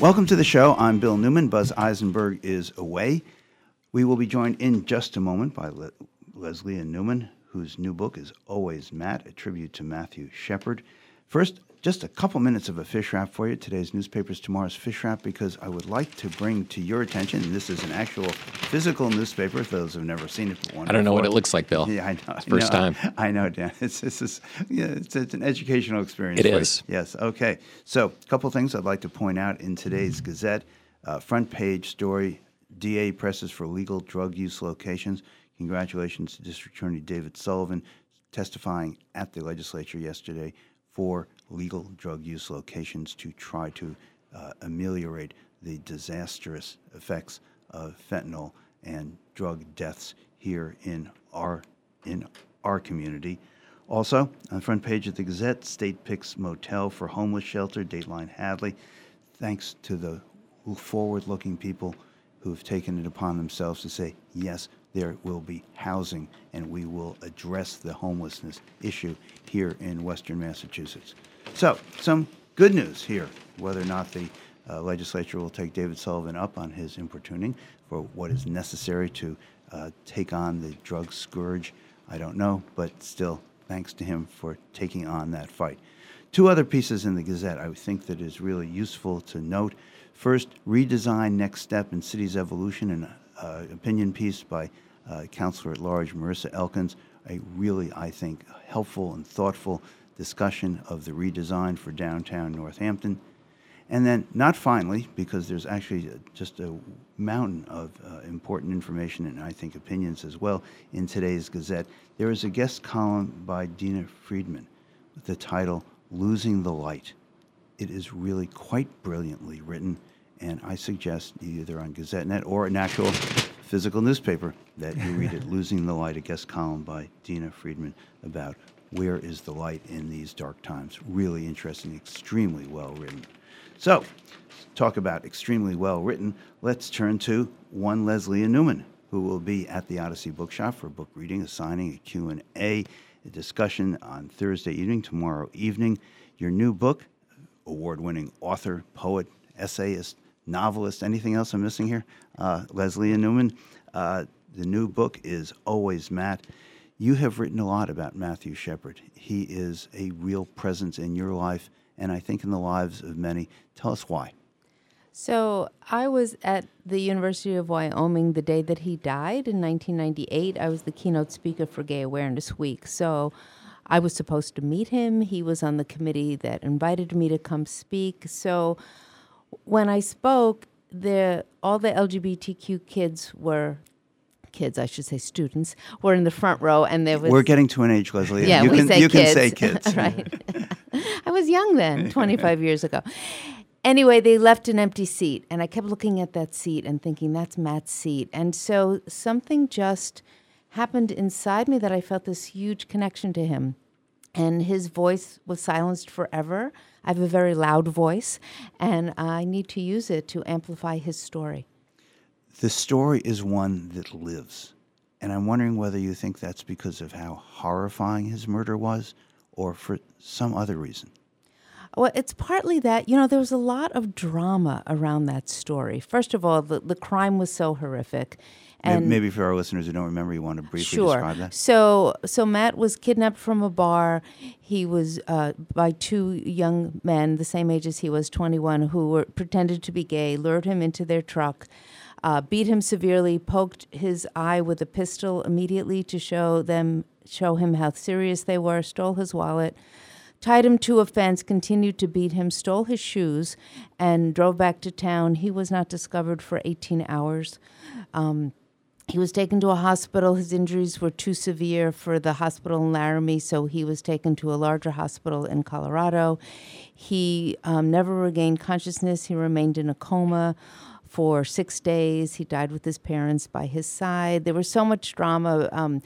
Welcome to the show. I'm Bill Newman. Buzz Eisenberg is away. We will be joined in just a moment by Leslea Newman, whose new book is Always Matt, a tribute to Matthew Shepard. First, just a couple minutes of a fish wrap for you. Today's newspaper's tomorrow's fish wrap, because I would like to bring to your attention, and this is an actual physical newspaper, for those who have never seen it before. I don't know what it looks like, Bill. Yeah, I know. It's first time. I know, Dan. It's an educational experience. It is. Yes, okay. So a couple things I'd like to point out in today's Gazette. Front page story, DA presses for legal drug use locations. Congratulations to District Attorney David Sullivan, testifying at the legislature yesterday for legal drug use locations to try to ameliorate the disastrous effects of fentanyl and drug deaths here in our community. Also, on the front page of the Gazette, state picks motel for homeless shelter, Dateline Hadley. Thanks to the forward-looking people who have taken it upon themselves to say, yes, there will be housing, and we will address the homelessness issue here in Western Massachusetts. So, some good news here, whether or not the legislature will take David Sullivan up on his importuning for what is necessary to take on the drug scourge, I don't know, but still, thanks to him for taking on that fight. Two other pieces in the Gazette I think that is really useful to note. First, redesign next step in city's evolution, and opinion piece by Counselor at Large Marissa Elkins, a really, I think, helpful and thoughtful discussion of the redesign for downtown Northampton. And then, not finally, because there's actually just a mountain of important information and I think opinions as well in today's Gazette, there is a guest column by Dina Friedman with the title, Losing the Light. It is really quite brilliantly written, and I suggest either on GazetteNet or an actual physical newspaper that you read it, Losing the Light, a guest column by Dina Friedman about where is the light in these dark times. Really interesting, extremely well-written. So, talk about extremely well-written. Let's turn to one Leslea Newman, who will be at the Odyssey Bookshop for a book reading, a signing, a Q&A, a discussion on Thursday evening, tomorrow evening. Your new book, award-winning author, poet, essayist, novelist, anything else I'm missing here? Leslea Newman, the new book is Always Matt. You have written a lot about Matthew Shepard. He is a real presence in your life, and I think in the lives of many. Tell us why. So I was at the University of Wyoming the day that he died in 1998. I was the keynote speaker for Gay Awareness Week. So I was supposed to meet him. He was on the committee that invited me to come speak. So when I spoke, all the LGBTQ students, were in the front row. And there was... We're getting to an age, Leslea. Yeah, you can say kids. Right. I was young then, 25 years ago. Anyway, they left an empty seat. And I kept looking at that seat and thinking, that's Matt's seat. And so something just happened inside me that I felt this huge connection to him. And his voice was silenced forever. I have a very loud voice, and I need to use it to amplify his story. The story is one that lives, and I'm wondering whether you think that's because of how horrifying his murder was or for some other reason. Well, it's partly that, there was a lot of drama around that story. First of all, the crime was so horrific. And maybe for our listeners who don't remember, you want to briefly describe that? So Matt was kidnapped from a bar. He was by two young men, the same age as he was, 21, who pretended to be gay, lured him into their truck, beat him severely, poked his eye with a pistol immediately to show him how serious they were, stole his wallet, tied him to a fence, continued to beat him, stole his shoes, and drove back to town. He was not discovered for 18 hours. He was taken to a hospital. His injuries were too severe for the hospital in Laramie, so he was taken to a larger hospital in Colorado. He never regained consciousness. He remained in a coma for 6 days. He died with his parents by his side. There was so much drama.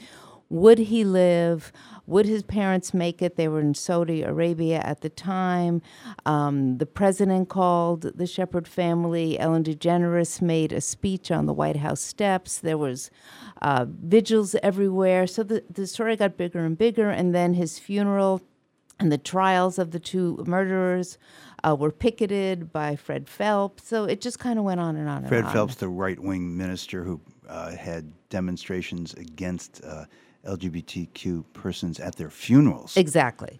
Would he live? Would his parents make it? They were in Saudi Arabia at the time. The president called the Shepard family. Ellen DeGeneres made a speech on the White House steps. There was vigils everywhere. So the story got bigger and bigger, and then his funeral and the trials of the two murderers were picketed by Fred Phelps. So it just kind of went on and on and on. Fred Phelps, the right-wing minister who had demonstrations against LGBTQ persons at their funerals. Exactly.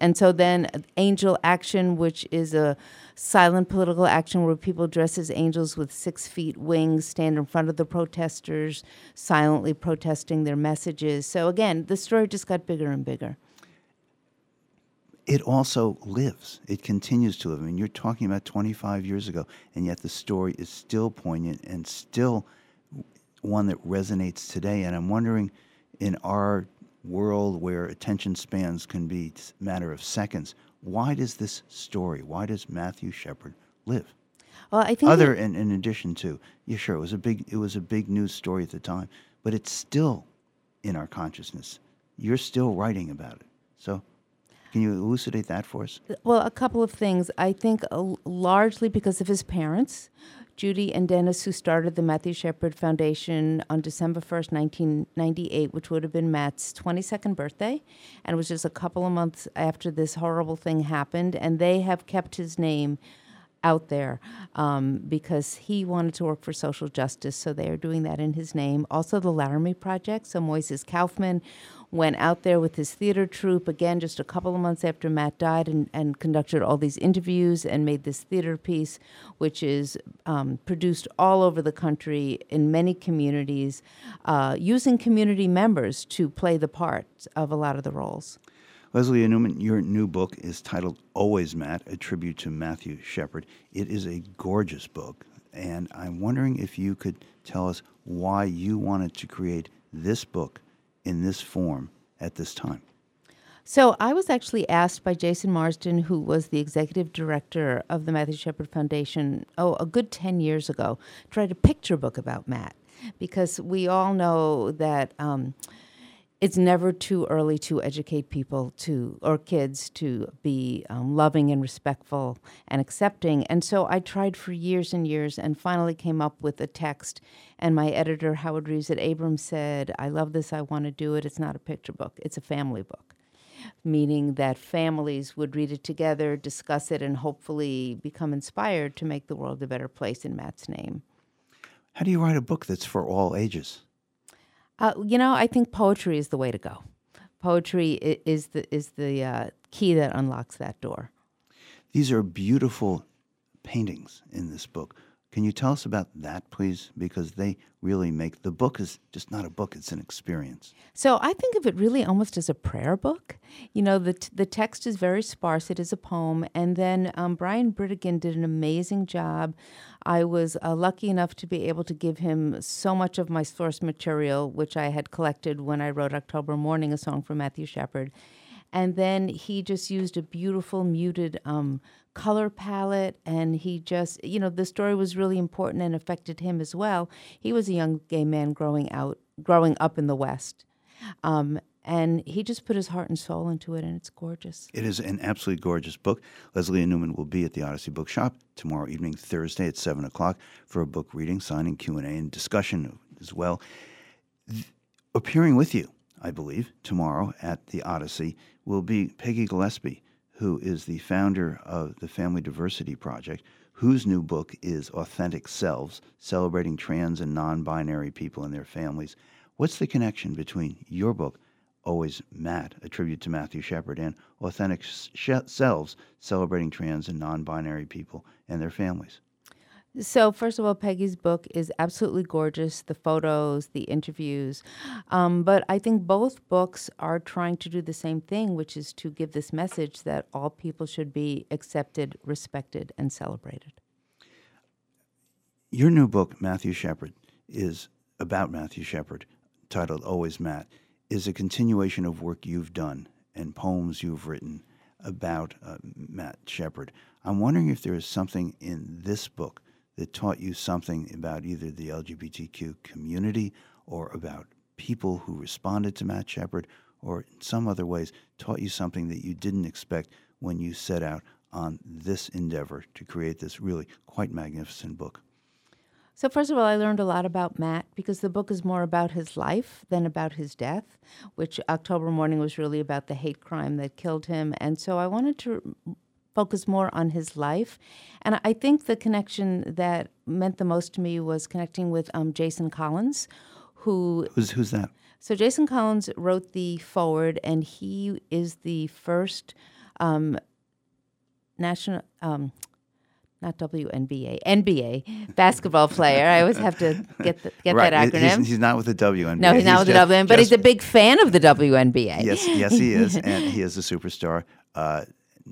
And so then Angel Action, which is a silent political action where people dress as angels with 6 feet wings, stand in front of the protesters, silently protesting their messages. So again, the story just got bigger and bigger. It also lives. It continues to live. I mean, you're talking about 25 years ago, and yet the story is still poignant and still one that resonates today. And I'm wondering, in our world where attention spans can be a matter of seconds, why does this story, why does Matthew Shepard live? Well, I think in addition to, it was a big news story at the time, but it's still in our consciousness. You're still writing about it. So can you elucidate that for us? Well, a couple of things. I think largely because of his parents, Judy and Dennis, who started the Matthew Shepard Foundation on December 1st, 1998, which would have been Matt's 22nd birthday, and it was just a couple of months after this horrible thing happened, and they have kept his name out there because he wanted to work for social justice, so they are doing that in his name. Also, the Laramie Project, so Moises Kaufman went out there with his theater troupe, again, just a couple of months after Matt died, and conducted all these interviews and made this theater piece, which is produced all over the country in many communities, using community members to play the parts of a lot of the roles. Leslea Newman, your new book is titled Always Matt, a tribute to Matthew Shepard. It is a gorgeous book, and I'm wondering if you could tell us why you wanted to create this book in this form at this time. So I was actually asked by Jason Marsden, who was the executive director of the Matthew Shepard Foundation, a good 10 years ago, to write a picture book about Matt, because we all know that it's never too early to educate people kids to be loving and respectful and accepting. And so I tried for years and years and finally came up with a text. And my editor, Howard Reeves at Abrams, said, "I love this, I want to do it. It's not a picture book, it's a family book," meaning that families would read it together, discuss it, and hopefully become inspired to make the world a better place in Matt's name. How do you write a book that's for all ages? I think poetry is the way to go. Poetry is the key that unlocks that door. These are beautiful paintings in this book. Can you tell us about that, please? Because they really make... The book is just not a book, it's an experience. So I think of it really almost as a prayer book. You know, the text is very sparse. It is a poem. And then Brian Britigan did an amazing job. I was lucky enough to be able to give him so much of my source material, which I had collected when I wrote October Morning, a song for Matthew Shepard. And then he just used a beautiful muted color palette, and he just, the story was really important and affected him as well. He was a young gay man growing up in the West. And he just put his heart and soul into it, and it's gorgeous. It is an absolutely gorgeous book. Leslea Newman will be at the Odyssey Bookshop tomorrow evening, Thursday at 7 o'clock, for a book reading, signing, Q&A, and discussion as well. Appearing with you, I believe, tomorrow at the Odyssey will be Peggy Gillespie, who is the founder of the Family Diversity Project, whose new book is Authentic Selves, Celebrating Trans and Non-Binary People and Their Families. What's the connection between your book, Always Matt, a tribute to Matthew Shepard, and Authentic Selves, Celebrating Trans and Non-Binary People and Their Families? So first of all, Peggy's book is absolutely gorgeous, the photos, the interviews. But I think both books are trying to do the same thing, which is to give this message that all people should be accepted, respected, and celebrated. Your new book, Matthew Shepard, is about Matthew Shepard, titled Always Matt, is a continuation of work you've done and poems you've written about Matt Shepard. I'm wondering if there is something in this book that taught you something about either the LGBTQ community or about people who responded to Matt Shepard, or in some other ways taught you something that you didn't expect when you set out on this endeavor to create this really quite magnificent book. So first of all, I learned a lot about Matt because the book is more about his life than about his death, which October Morning was really about the hate crime that killed him. And so I wanted to focus more on his life. And I think the connection that meant the most to me was connecting with Jason Collins, who... Who's that? So Jason Collins wrote the foreword, and he is the first national... Not WNBA, NBA basketball player. I always have to get right. That acronym. He's not with the WNBA. No, he's not with the WNBA, but he's a big fan of the WNBA. Yes, he is, and he is a superstar,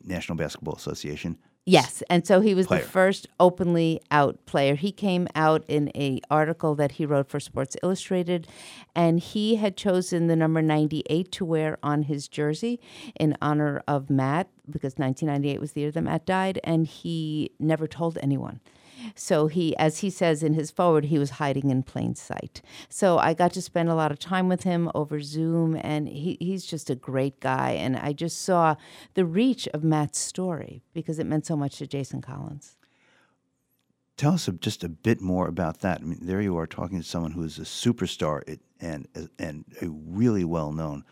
National Basketball Association. Yes, and so he was the first openly out player. He came out in an article that he wrote for Sports Illustrated, and he had chosen the number 98 to wear on his jersey in honor of Matt, because 1998 was the year that Matt died, and he never told anyone. So he, as he says in his foreword, he was hiding in plain sight. So I got to spend a lot of time with him over Zoom, and he's just a great guy. And I just saw the reach of Matt's story because it meant so much to Jason Collins. Tell us just a bit more about that. I mean, there you are talking to someone who is a superstar and a really well-known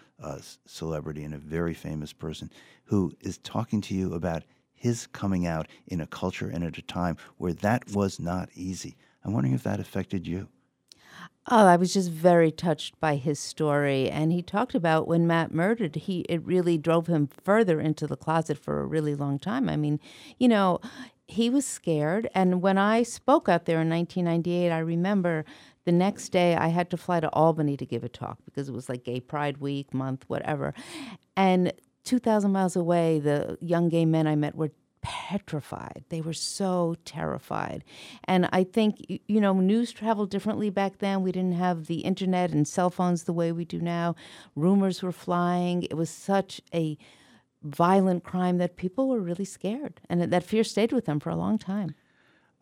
celebrity and a very famous person who is talking to you about his coming out in a culture and at a time where that was not easy. I'm wondering if that affected you. Oh, I was just very touched by his story. And he talked about when Matt murdered, it really drove him further into the closet for a really long time. I mean, you know, he was scared. And when I spoke out there in 1998, I remember the next day I had to fly to Albany to give a talk because it was like Gay Pride Week, month, whatever. And 2,000 miles away, the young gay men I met were petrified. They were so terrified. And I think, you know, news traveled differently back then. We didn't have the internet and cell phones the way we do now. Rumors were flying. It was such a violent crime that people were really scared. And that fear stayed with them for a long time.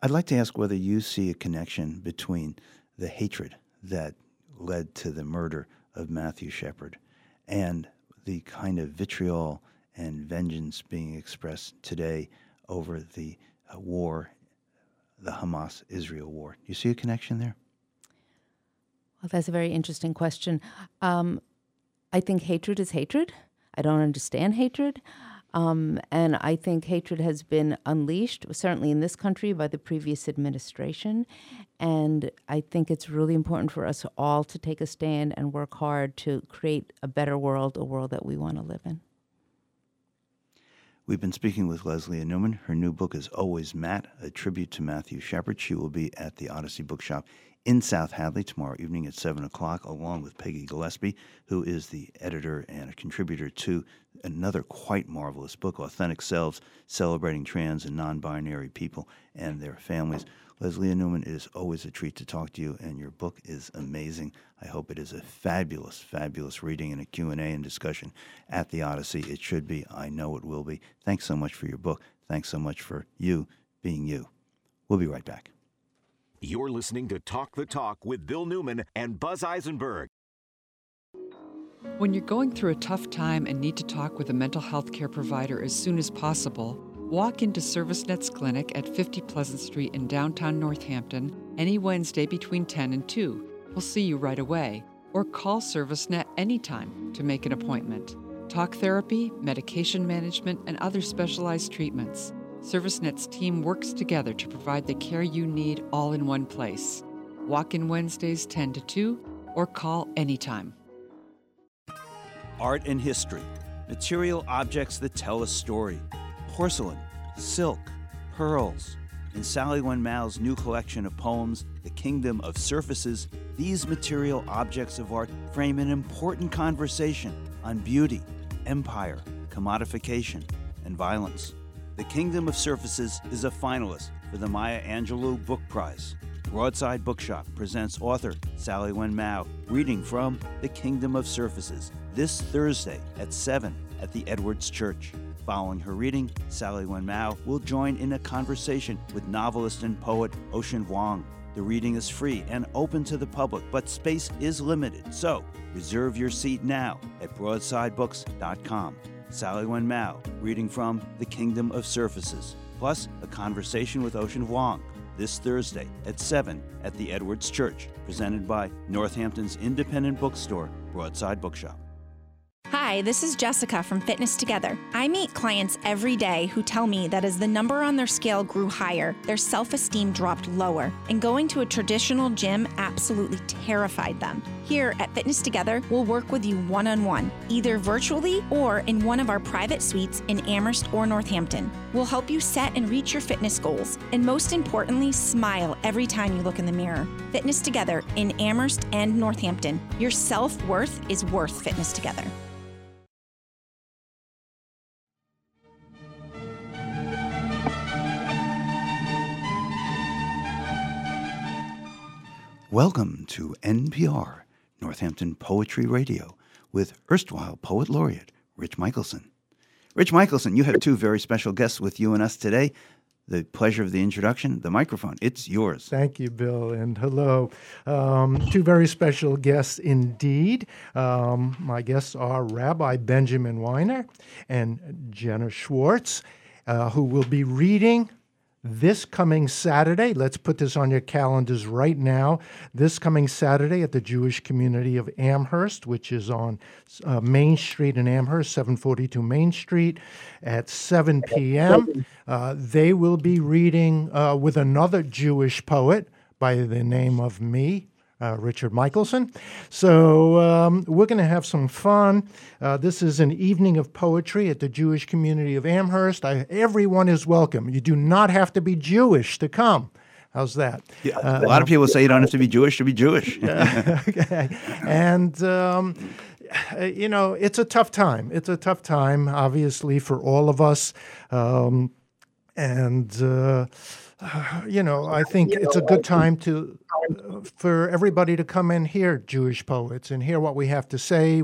I'd like to ask whether you see a connection between the hatred that led to the murder of Matthew Shepard and the kind of vitriol and vengeance being expressed today over the war, the Hamas-Israel war. Do you see a connection there? Well, that's a very interesting question. I think hatred is hatred. I don't understand hatred. And I think hatred has been unleashed, certainly in this country, by the previous administration. And I think it's really important for us all to take a stand and work hard to create a better world, a world that we want to live in. We've been speaking with Leslea Newman. Her new book is Always Matt, a tribute to Matthew Shepard. She will be at the Odyssey Bookshop in South Hadley tomorrow evening at 7 o'clock, along with Peggy Gillespie, who is the editor and a contributor to another quite marvelous book, Authentic Selves, Celebrating Trans and Non-Binary People and Their Families. Leslea Newman, it is always a treat to talk to you, and your book is amazing. I hope it is a fabulous, fabulous reading and a Q&A and discussion at the Odyssey. It should be. I know it will be. Thanks so much for your book. Thanks so much for you being you. We'll be right back. You're listening to Talk the Talk with Bill Newman and Buzz Eisenberg. When you're going through a tough time and need to talk with a mental health care provider as soon as possible, walk into ServiceNet's clinic at 50 Pleasant Street in downtown Northampton any Wednesday between 10 and 2. We'll see you right away. Or call ServiceNet anytime to make an appointment. Talk therapy, medication management, and other specialized treatments. ServiceNet's team works together to provide the care you need all in one place. Walk in Wednesdays 10 to 2 or call anytime. Art and history, material objects that tell a story. Porcelain, silk, pearls. In Sally Wen Mao's new collection of poems, The Kingdom of Surfaces, these material objects of art frame an important conversation on beauty, empire, commodification, and violence. The Kingdom of Surfaces is a finalist for the Maya Angelou Book Prize. Broadside Bookshop presents author Sally Wen Mao reading from The Kingdom of Surfaces this Thursday at 7 at the Edwards Church. Following her reading, Sally Wen Mao will join in a conversation with novelist and poet Ocean Vuong. The reading is free and open to the public, but space is limited, so reserve your seat now at broadsidebooks.com. Sally Wen Mao, reading from The Kingdom of Surfaces, plus a conversation with Ocean Vuong, this Thursday at 7 at the Edwards Church, presented by Northampton's independent bookstore, Broadside Bookshop. Hi, this is Jessica from Fitness Together. I meet clients every day who tell me that as the number on their scale grew higher, their self-esteem dropped lower, and going to a traditional gym absolutely terrified them. Here at Fitness Together, we'll work with you one-on-one, either virtually or in one of our private suites in Amherst or Northampton. We'll help you set and reach your fitness goals, and most importantly, smile every time you look in the mirror. Fitness Together in Amherst and Northampton. Your self-worth is worth Fitness Together. Welcome to NPR, Northampton Poetry Radio, with erstwhile Poet Laureate Rich Michelson. Rich Michelson, you have two very special guests with you and us today. The pleasure of the introduction, the microphone, it's yours. Thank you, Bill, and hello. Two very special guests indeed. My guests are Rabbi Benjamin Weiner and Jenna Schwartz, who will be reading this coming Saturday. Let's put this on your calendars right now. This coming Saturday at the Jewish Community of Amherst, which is on Main Street in Amherst, 742 Main Street, at 7 p.m. They will be reading with another Jewish poet by the name of Richard Michelson. So we're going to have some fun. This is an evening of poetry at the Jewish Community of Amherst. Everyone is welcome. You do not have to be Jewish to come. How's that? Yeah, a lot of people say you don't have to be Jewish to be Jewish. Okay. And you know, it's a tough time. It's a tough time, obviously, for all of us. You know, I think it's a good time for everybody to come and hear Jewish poets and hear what we have to say.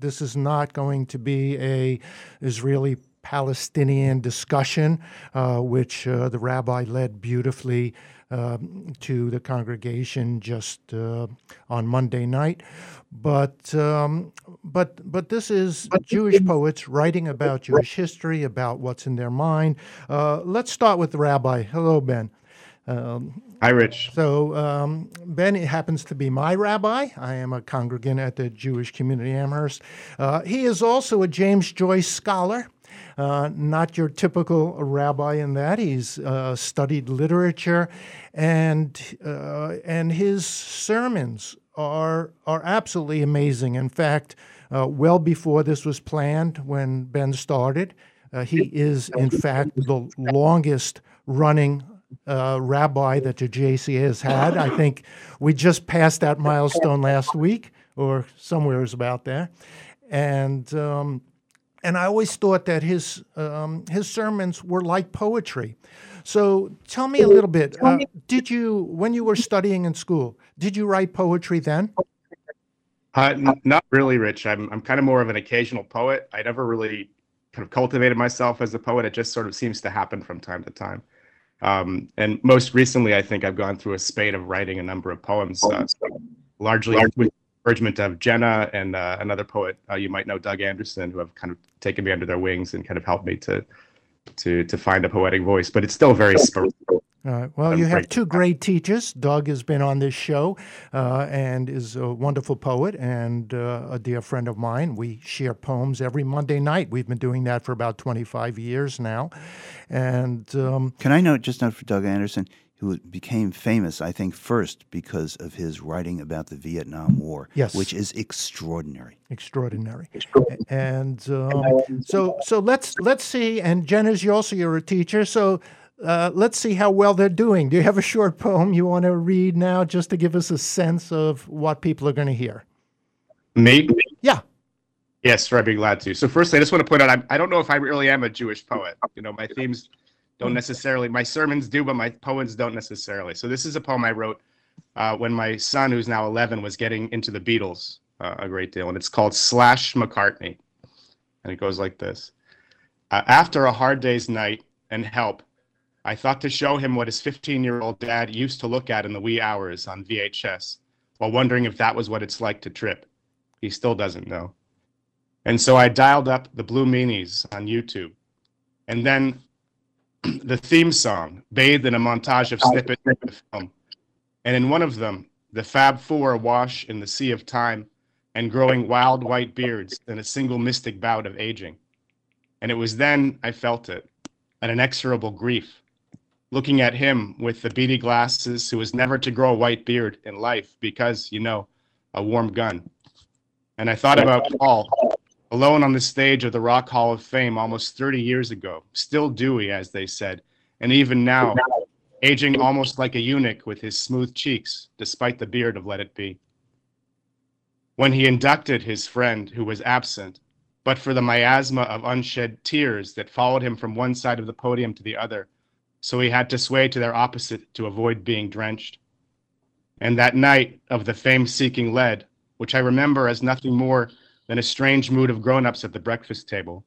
This is not going to be a Israeli-Palestinian discussion, which the rabbi led beautifully to the congregation just on Monday night. But this is Jewish poets writing about Jewish history, about what's in their mind. Let's start with the rabbi. Hello, Ben. Hi, Rich. So Ben happens to be my rabbi. I am a congregant at the Jewish Community Amherst. He is also a James Joyce scholar. Not your typical rabbi in that. He's studied literature, and his sermons are absolutely amazing. In fact, well before this was planned, when Ben started, he is, in fact, the longest-running rabbi that the JCA has had. I think we just passed that milestone last week, or somewhere about there. And I always thought that his sermons were like poetry. So tell me a little bit. When you were studying in school, did you write poetry then? Not really, Rich. I'm kind of more of an occasional poet. I never really kind of cultivated myself as a poet. It just sort of seems to happen from time to time. And most recently, I think I've gone through a spate of writing a number of poems, largely with encouragement of Jenna and another poet you might know, Doug Anderson, who have kind of taken me under their wings and kind of helped me to find a poetic voice. But it's still very sporadic. All right. Well, you have two great teachers. Doug has been on this show and is a wonderful poet and a dear friend of mine. We share poems every Monday night. We've been doing that for about 25 years now. And can I note, just note for Doug Anderson, who became famous, I think, first because of his writing about the Vietnam War, yes, which is extraordinary. And so let's see. And Jenna's, you're a teacher, so let's see how well they're doing. Do you have a short poem you want to read now, just to give us a sense of what people are going to hear? Me? Yeah. Yes, sure, I'd be glad to. So first, I just want to point out, I don't know if I really am a Jewish poet. You know, my themes don't necessarily, my sermons do, but my poems don't necessarily. So this is a poem I wrote when my son, who's now 11, was getting into the Beatles a great deal, and it's called Slash McCartney, and it goes like this. After a hard day's night and help, I thought to show him what his 15-year-old dad used to look at in the wee hours on VHS, while wondering if that was what it's like to trip. He still doesn't know. And so I dialed up the Blue Meanies on YouTube, and then the theme song, bathed in a montage of snippets of the film. And in one of them, the Fab Four wash in the sea of time and growing wild white beards in a single mystic bout of aging. And it was then I felt it, an inexorable grief, looking at him with the beady glasses who was never to grow a white beard in life because, you know, a warm gun. And I thought about Paul, alone on the stage of the Rock Hall of Fame almost 30 years ago, still dewy, as they said, and even now, aging almost like a eunuch with his smooth cheeks, despite the beard of Let It Be. When he inducted his friend, who was absent, but for the miasma of unshed tears that followed him from one side of the podium to the other, so he had to sway to their opposite to avoid being drenched. And that night of the fame-seeking lead, which I remember as nothing more than a strange mood of grown-ups at the breakfast table,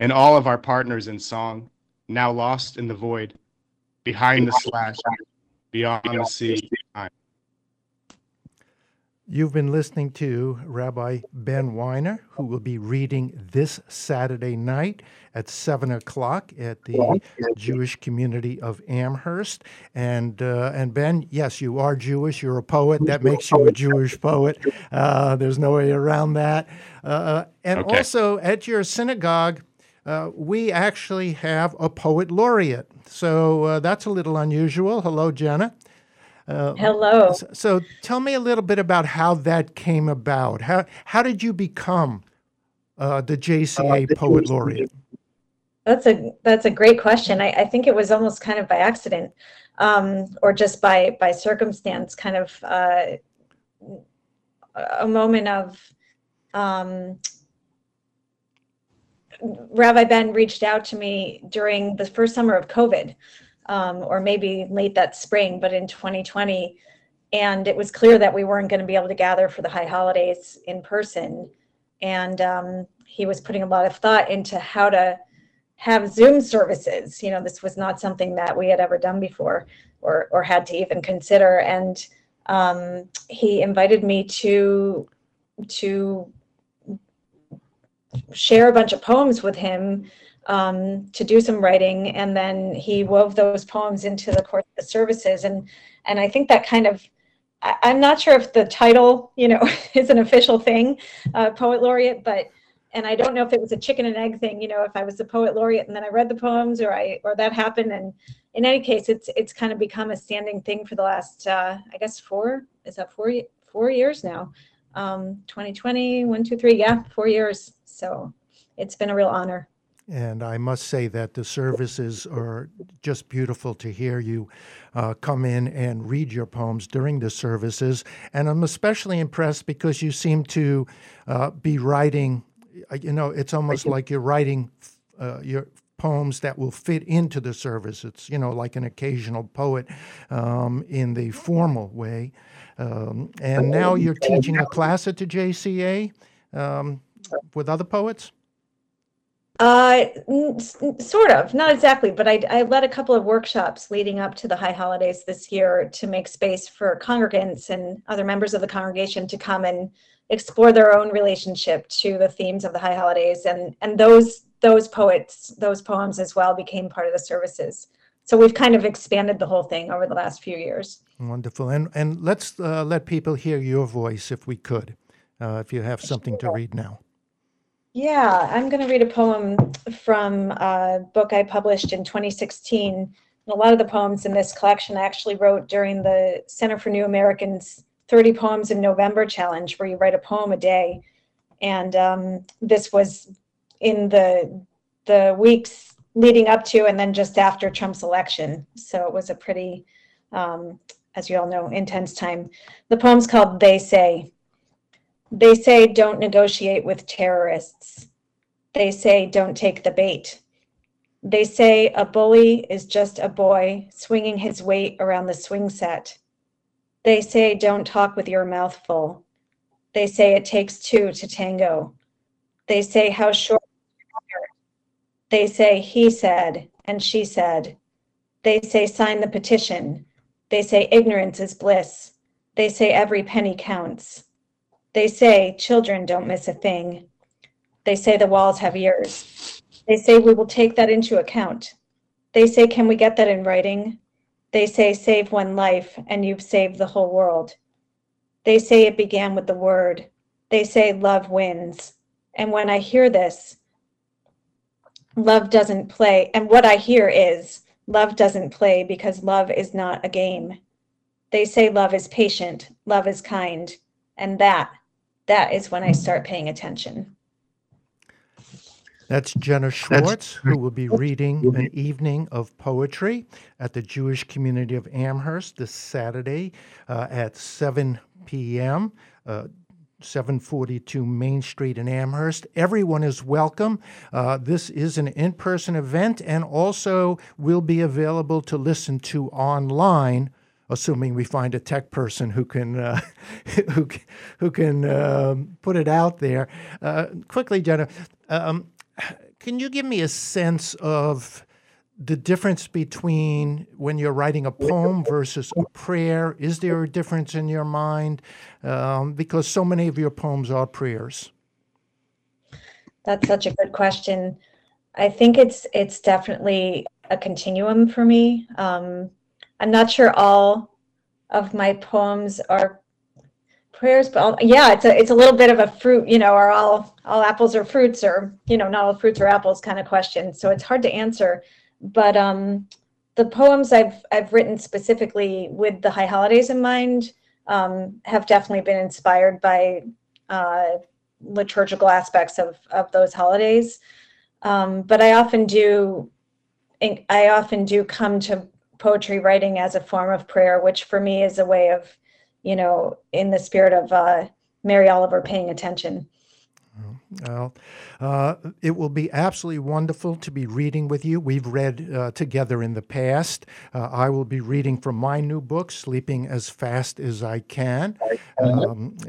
and all of our partners in song, now lost in the void, behind the slash, beyond the sea. You've been listening to Rabbi Ben Weiner, who will be reading this Saturday night at 7 o'clock at the Jewish Community of Amherst. And Ben, yes, you are Jewish. You're a poet. That makes you a Jewish poet. There's no way around that. And also at your synagogue, we actually have a poet laureate. So that's a little unusual. Hello, Jenna. Hello. So tell me a little bit about how that came about. How did you become the JCA Poet Laureate? That's a great question. I think it was almost kind of by accident, or just by circumstance, kind of a moment of Rabbi Ben reached out to me during the first summer of COVID. Or maybe late that spring, but in 2020. And it was clear that we weren't going to be able to gather for the high holidays in person. And he was putting a lot of thought into how to have Zoom services. You know, this was not something that we had ever done before or had to even consider. And he invited me to share a bunch of poems with him, to do some writing, and then he wove those poems into the course of the services. And I think that kind of, I'm not sure if the title, you know, is an official thing, Poet Laureate, but, and I don't know if it was a chicken and egg thing, you know, if I was the Poet Laureate and then I read the poems or that happened. And in any case, it's kind of become a standing thing for the last, I guess four years now, 2020, 1, 2, 3, yeah, 4 years. So it's been a real honor. And I must say that the services are just beautiful to hear you come in and read your poems during the services. And I'm especially impressed because you seem to be writing, you know, it's almost like you're writing your poems that will fit into the service. It's, you know, like an occasional poet in the formal way. And now you're teaching a class at the JCA with other poets? Sort of, not exactly, but I led a couple of workshops leading up to the high holidays this year to make space for congregants and other members of the congregation to come and explore their own relationship to the themes of the high holidays, and those poets, those poems as well became part of the services. So we've kind of expanded the whole thing over the last few years. Wonderful, and let's let people hear your voice if we could, if you have something to read now. Yeah, I'm going to read a poem from a book I published in 2016. And a lot of the poems in this collection I actually wrote during the Center for New Americans 30 Poems in November challenge, where you write a poem a day. And this was in the weeks leading up to and then just after Trump's election. So it was a pretty, as you all know, intense time. The poem's called They Say. They say don't negotiate with terrorists. They say don't take the bait. They say a bully is just a boy swinging his weight around the swing set. They say don't talk with your mouth full. They say it takes two to tango. They say how short. They say he said and she said. They say sign the petition. They say ignorance is bliss. They say every penny counts. They say children don't miss a thing. They say the walls have ears. They say we will take that into account. They say, can we get that in writing? They say, save one life and you've saved the whole world. They say it began with the word. They say love wins. And when I hear this, love doesn't play. And what I hear is love doesn't play because love is not a game. They say love is patient, love is kind. And that is when I start paying attention. That's Jenna Schwartz, who will be reading an evening of poetry at the Jewish Community of Amherst this Saturday at 7 p.m., 742 Main Street in Amherst. Everyone is welcome. This is an in-person event and also will be available to listen to online, assuming we find a tech person who can put it out there. Quickly, Jenna, can you give me a sense of the difference between when you're writing a poem versus a prayer? Is there a difference in your mind? Because so many of your poems are prayers. That's such a good question. I think it's definitely a continuum for me. I'm not sure all of my poems are prayers, but yeah, it's a little bit of a fruit, you know, are all apples are fruits, or, you know, not all fruits are apples kind of question. So it's hard to answer. But the poems I've written specifically with the high holidays in mind have definitely been inspired by liturgical aspects of those holidays. But I often do come to poetry writing as a form of prayer, which for me is a way of, you know, in the spirit of Mary Oliver, paying attention. Well, it will be absolutely wonderful to be reading with you. We've read together in the past. I will be reading from my new book, Sleeping As Fast As I Can.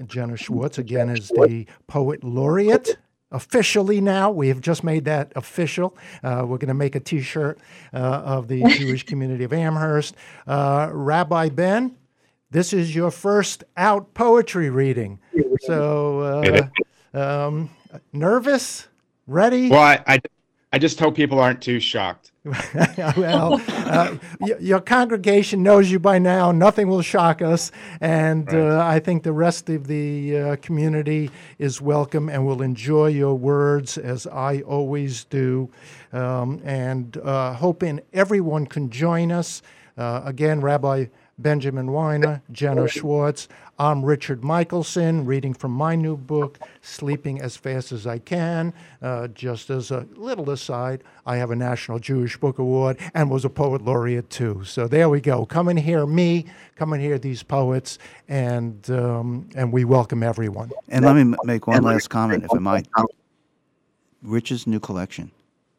Jenna Schwartz, again, is the poet laureate. Officially now, we have just made that official. We're going to make a T-shirt of the Jewish Community of Amherst. Rabbi Ben, this is your first out poetry reading. So... nervous? Ready? Well, I just hope people aren't too shocked. Well, your congregation knows you by now. Nothing will shock us. And right. I think the rest of the community is welcome and will enjoy your words, as I always do. And hoping everyone can join us. Again, Rabbi Benjamin Weiner, Jenna Schwartz. I'm Richard Michelson, reading from my new book, Sleeping As Fast As I Can. Just as a little aside, I have a National Jewish Book Award and was a poet laureate too. So there we go. Come and hear me, come and hear these poets, and we welcome everyone. And let me make one last comment, if I might. Rich's new collection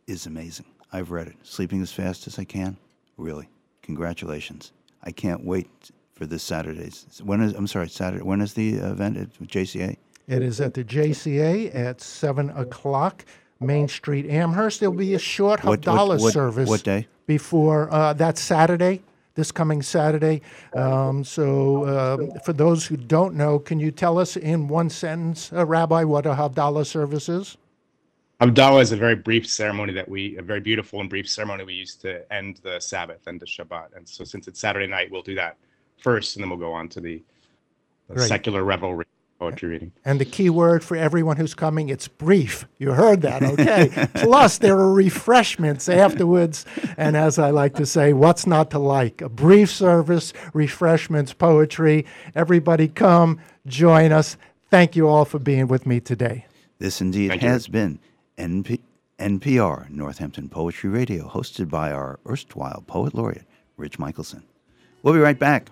is amazing. I've read it. Sleeping As Fast As I Can. Really. Congratulations. I can't wait for this Saturday's. Saturday. When is the event at JCA? It is at the JCA at 7 o'clock, Main Street, Amherst. There'll be a short Havdalah service. What day? Before that Saturday, this coming Saturday. So for those who don't know, can you tell us in one sentence, Rabbi, what a Havdalah service is? Havdalah is a very beautiful and brief ceremony we used to end the Sabbath and the Shabbat. And so since it's Saturday night, we'll do that first, and then we'll go on to the secular revelry poetry reading. And the key word for everyone who's coming, it's brief. You heard that, okay. Plus, there are refreshments afterwards. And as I like to say, what's not to like? A brief service, refreshments, poetry. Everybody come, join us. Thank you all for being with me today. This indeed has been NPR, Northampton Poetry Radio, hosted by our erstwhile poet laureate, Rich Michelson. We'll be right back.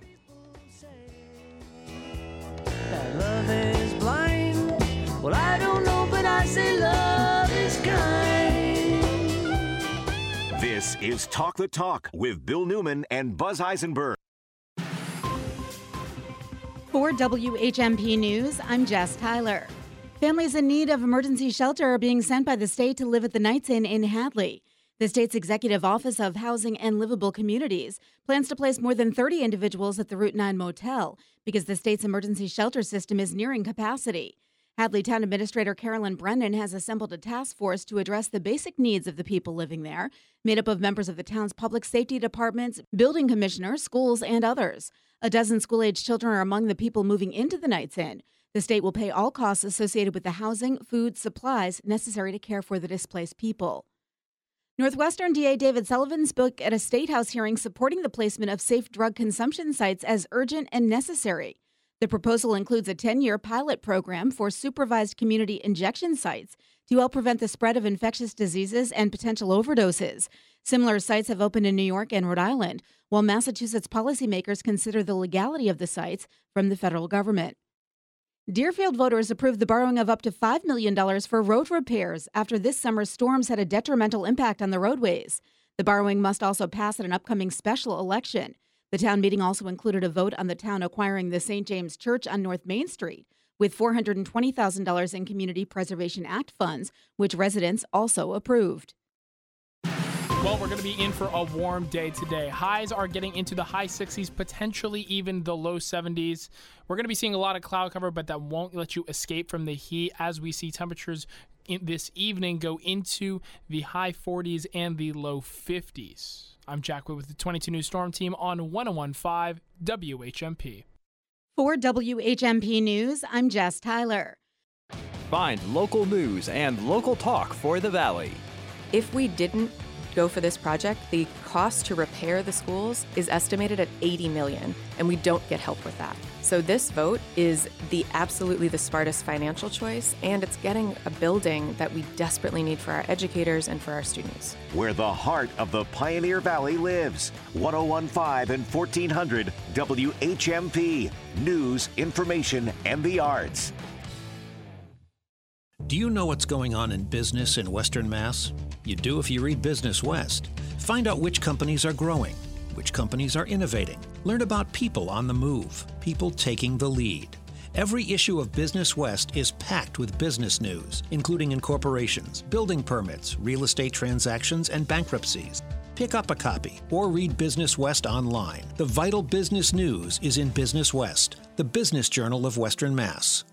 That love is blind. Well, I don't know, but I say love is kind. This is Talk the Talk with Bill Newman and Buzz Eisenberg. For WHMP News, I'm Jess Tyler. Families in need of emergency shelter are being sent by the state to live at the Knights Inn in Hadley. The state's Executive Office of Housing and Livable Communities plans to place more than 30 individuals at the Route 9 Motel because the state's emergency shelter system is nearing capacity. Hadley Town Administrator Carolyn Brennan has assembled a task force to address the basic needs of the people living there, made up of members of the town's public safety departments, building commissioners, schools, and others. A dozen school-aged children are among the people moving into the Knights Inn. The state will pay all costs associated with the housing, food, supplies necessary to care for the displaced people. Northwestern DA David Sullivan spoke at a statehouse hearing supporting the placement of safe drug consumption sites as urgent and necessary. The proposal includes a 10-year pilot program for supervised community injection sites to help prevent the spread of infectious diseases and potential overdoses. Similar sites have opened in New York and Rhode Island, while Massachusetts policymakers consider the legality of the sites from the federal government. Deerfield voters approved the borrowing of up to $5 million for road repairs after this summer's storms had a detrimental impact on the roadways. The borrowing must also pass at an upcoming special election. The town meeting also included a vote on the town acquiring the St. James Church on North Main Street, with $420,000 in Community Preservation Act funds, which residents also approved. Well, we're going to be in for a warm day today. Highs are getting into the high 60s, potentially even the low 70s. We're going to be seeing a lot of cloud cover, but that won't let you escape from the heat as we see temperatures this evening go into the high 40s and the low 50s. I'm Jack Wood with the 22 News Storm Team on 101.5 WHMP. For WHMP News, I'm Jess Tyler. Find local news and local talk for the Valley. If we didn't go for this project, the cost to repair the schools is estimated at $80 million, and we don't get help with that. So this vote is absolutely the smartest financial choice, and it's getting a building that we desperately need for our educators and for our students. Where the heart of the Pioneer Valley lives. 101.5 and 1400 WHMP. News, information, and the arts. Do you know what's going on in business in Western Mass? You do if you read Business West. Find out which companies are growing, which companies are innovating. Learn about people on the move, people taking the lead. Every issue of Business West is packed with business news, including incorporations, building permits, real estate transactions, and bankruptcies. Pick up a copy or read Business West online. The vital business news is in Business West, the business journal of Western Mass.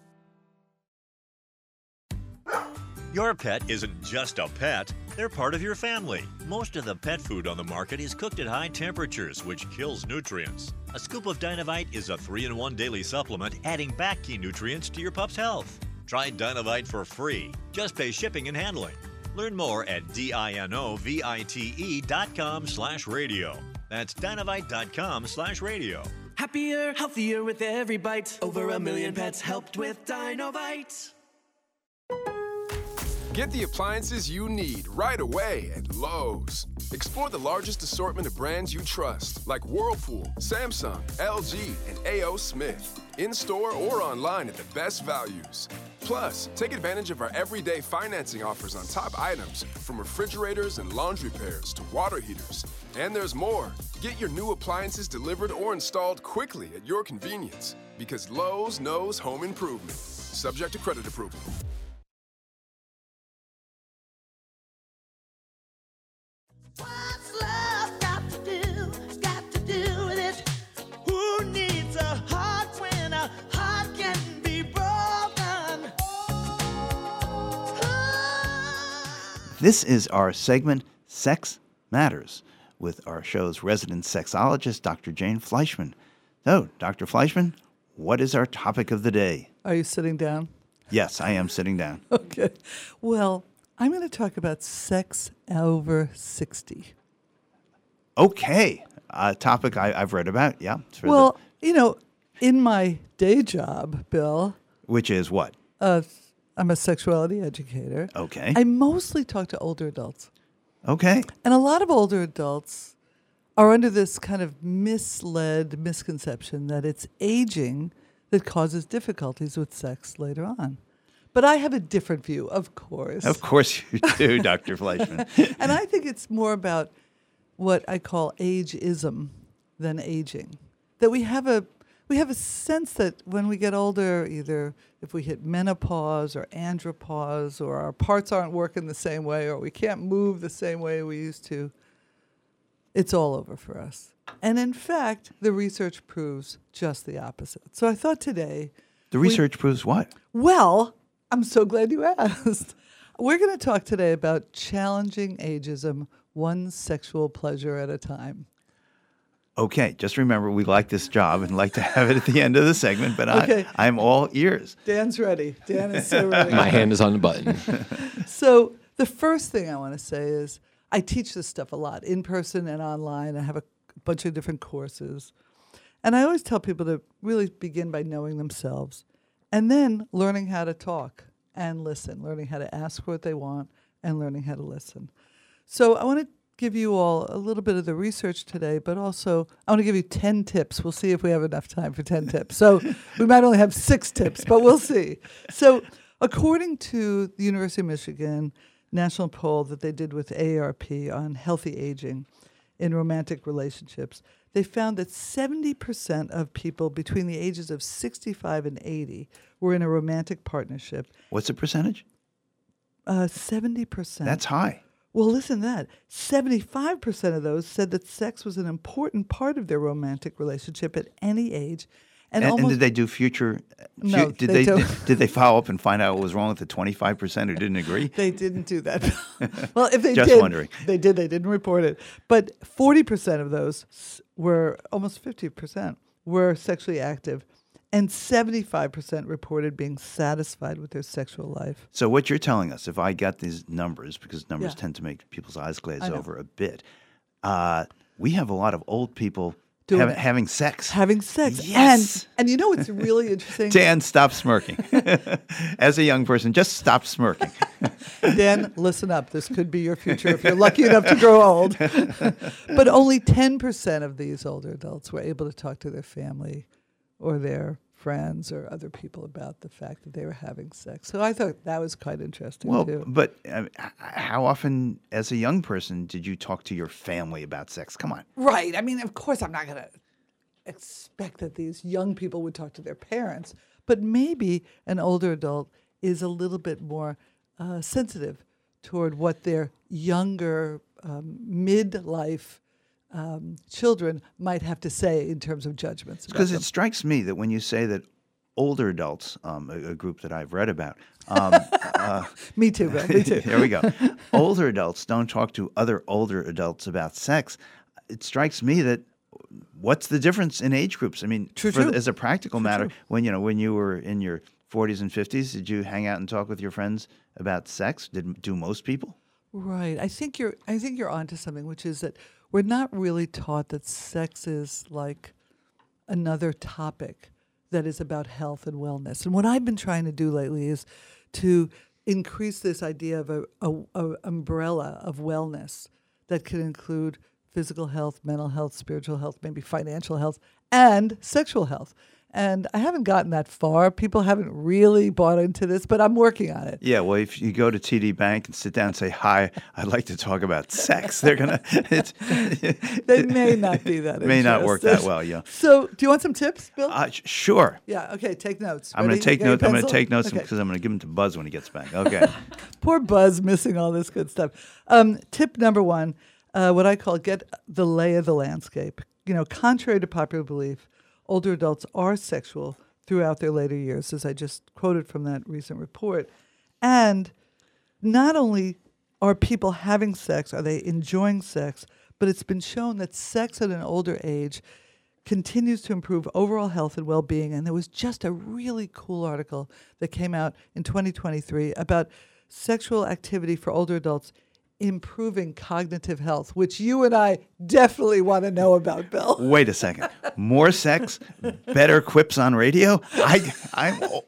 Your pet isn't just a pet, they're part of your family. Most of the pet food on the market is cooked at high temperatures, which kills nutrients. A scoop of Dynavite is a 3-in-1 daily supplement, adding back key nutrients to your pup's health. Try Dynavite for free. Just pay shipping and handling. Learn more at dinovite.com/radio. That's dinovite.com/radio. Happier, healthier with every bite. Over 1 million pets helped with Dynavite. Get the appliances you need right away at Lowe's. Explore the largest assortment of brands you trust, like Whirlpool, Samsung, LG, and A.O. Smith, in-store or online at the best values. Plus, take advantage of our everyday financing offers on top items, from refrigerators and laundry pairs to water heaters. And there's more. Get your new appliances delivered or installed quickly at your convenience, because Lowe's knows home improvement. Subject to credit approval. What's love got to do with it? Who needs a heart when a heart can be broken? Oh. This is our segment, Sex Matters, with our show's resident sexologist, Dr. Jane Fleishman. So, Dr. Fleishman, what is our topic of the day? Are you sitting down? Yes, I am sitting down. Okay. Well, I'm going to talk about sex over 60. Okay. A topic I've read about, yeah. Well, in my day job, Bill. Which is what? I'm a sexuality educator. Okay. I mostly talk to older adults. Okay. And a lot of older adults are under this kind of misconception that it's aging that causes difficulties with sex later on. But I have a different view, of course. Of course you do, Dr. Fleishman. And I think it's more about what I call ageism than aging. That we have a sense that when we get older, either if we hit menopause or andropause or our parts aren't working the same way or we can't move the same way we used to, it's all over for us. And in fact, the research proves just the opposite. So I thought today... The research proves what? Well... I'm so glad you asked. We're going to talk today about challenging ageism, one sexual pleasure at a time. Okay, just remember we like this job and like to have it at the end of the segment, but okay. I'm all ears. Dan's ready. Dan is so ready. My hand is on the button. So the first thing I want to say is I teach this stuff a lot, in person and online. I have a bunch of different courses. And I always tell people to really begin by knowing themselves and then learning how to talk and listen, learning how to ask for what they want and learning how to listen. So I want to give you all a little bit of the research today, but also I want to give you 10 tips. We'll see if we have enough time for 10 tips. So we might only have 6 tips, but we'll see. So according to the University of Michigan national poll that they did with AARP on healthy aging in romantic relationships, they found that 70% of people between the ages of 65 and 80 were in a romantic partnership. What's the percentage? 70%. That's high. Well, listen to that. 75% of those said that sex was an important part of their romantic relationship at any age. And did they do future? No, they don't. Did they follow up and find out what was wrong with the 25% who didn't agree? They didn't do that. Well, if they just wondering. They did. They didn't report it. But 40% of those were, almost 50%, were sexually active. And 75% reported being satisfied with their sexual life. So what you're telling us, if I got these numbers, because numbers tend to make people's eyes glaze over a bit, we have a lot of old people having sex. Having sex. Yes. And you know what's really interesting? Dan, stop smirking. As a young person, just stop smirking. Dan, listen up. This could be your future if you're lucky enough to grow old. But only 10% of these older adults were able to talk to their family or their friends or other people about the fact that they were having sex. So I thought that was quite interesting, too. But how often, as a young person, did you talk to your family about sex? Come on. Right. I mean, of course I'm not going to expect that these young people would talk to their parents, but maybe an older adult is a little bit more sensitive toward what their younger midlife children might have to say in terms of judgments. Because it strikes me that when you say that older adults, a group that I've read about. Me too, Bill. Me too. There we go. Older adults don't talk to other older adults about sex. It strikes me that what's the difference in age groups? I mean, as a practical matter, when you were in your 40s and 50s, did you hang out and talk with your friends about sex? Do most people? Right. I think you're onto something, which is that we're not really taught that sex is like another topic that is about health and wellness. And what I've been trying to do lately is to increase this idea of an umbrella of wellness that can include physical health, mental health, spiritual health, maybe financial health, and sexual health. And I haven't gotten that far. People haven't really bought into this, but I'm working on it. Yeah, well, if you go to TD Bank and sit down and say, "Hi, I'd like to talk about sex," they're going to... They may not be that interested. May not work that well, yeah. So do you want some tips, Bill? Sure. Yeah, okay, take notes. Ready? I'm going to take notes. I'm going to take notes because I'm going to give them to Buzz when he gets back. Okay. Poor Buzz missing all this good stuff. Tip number one, what I call get the lay of the landscape. You know, contrary to popular belief, older adults are sexual throughout their later years, as I just quoted from that recent report. And not only are people having sex, are they enjoying sex, but it's been shown that sex at an older age continues to improve overall health and well-being. And there was just a really cool article that came out in 2023 about sexual activity for older adults improving cognitive health, which you and I definitely want to know about, Bill. Wait a second. More sex, better quips on radio?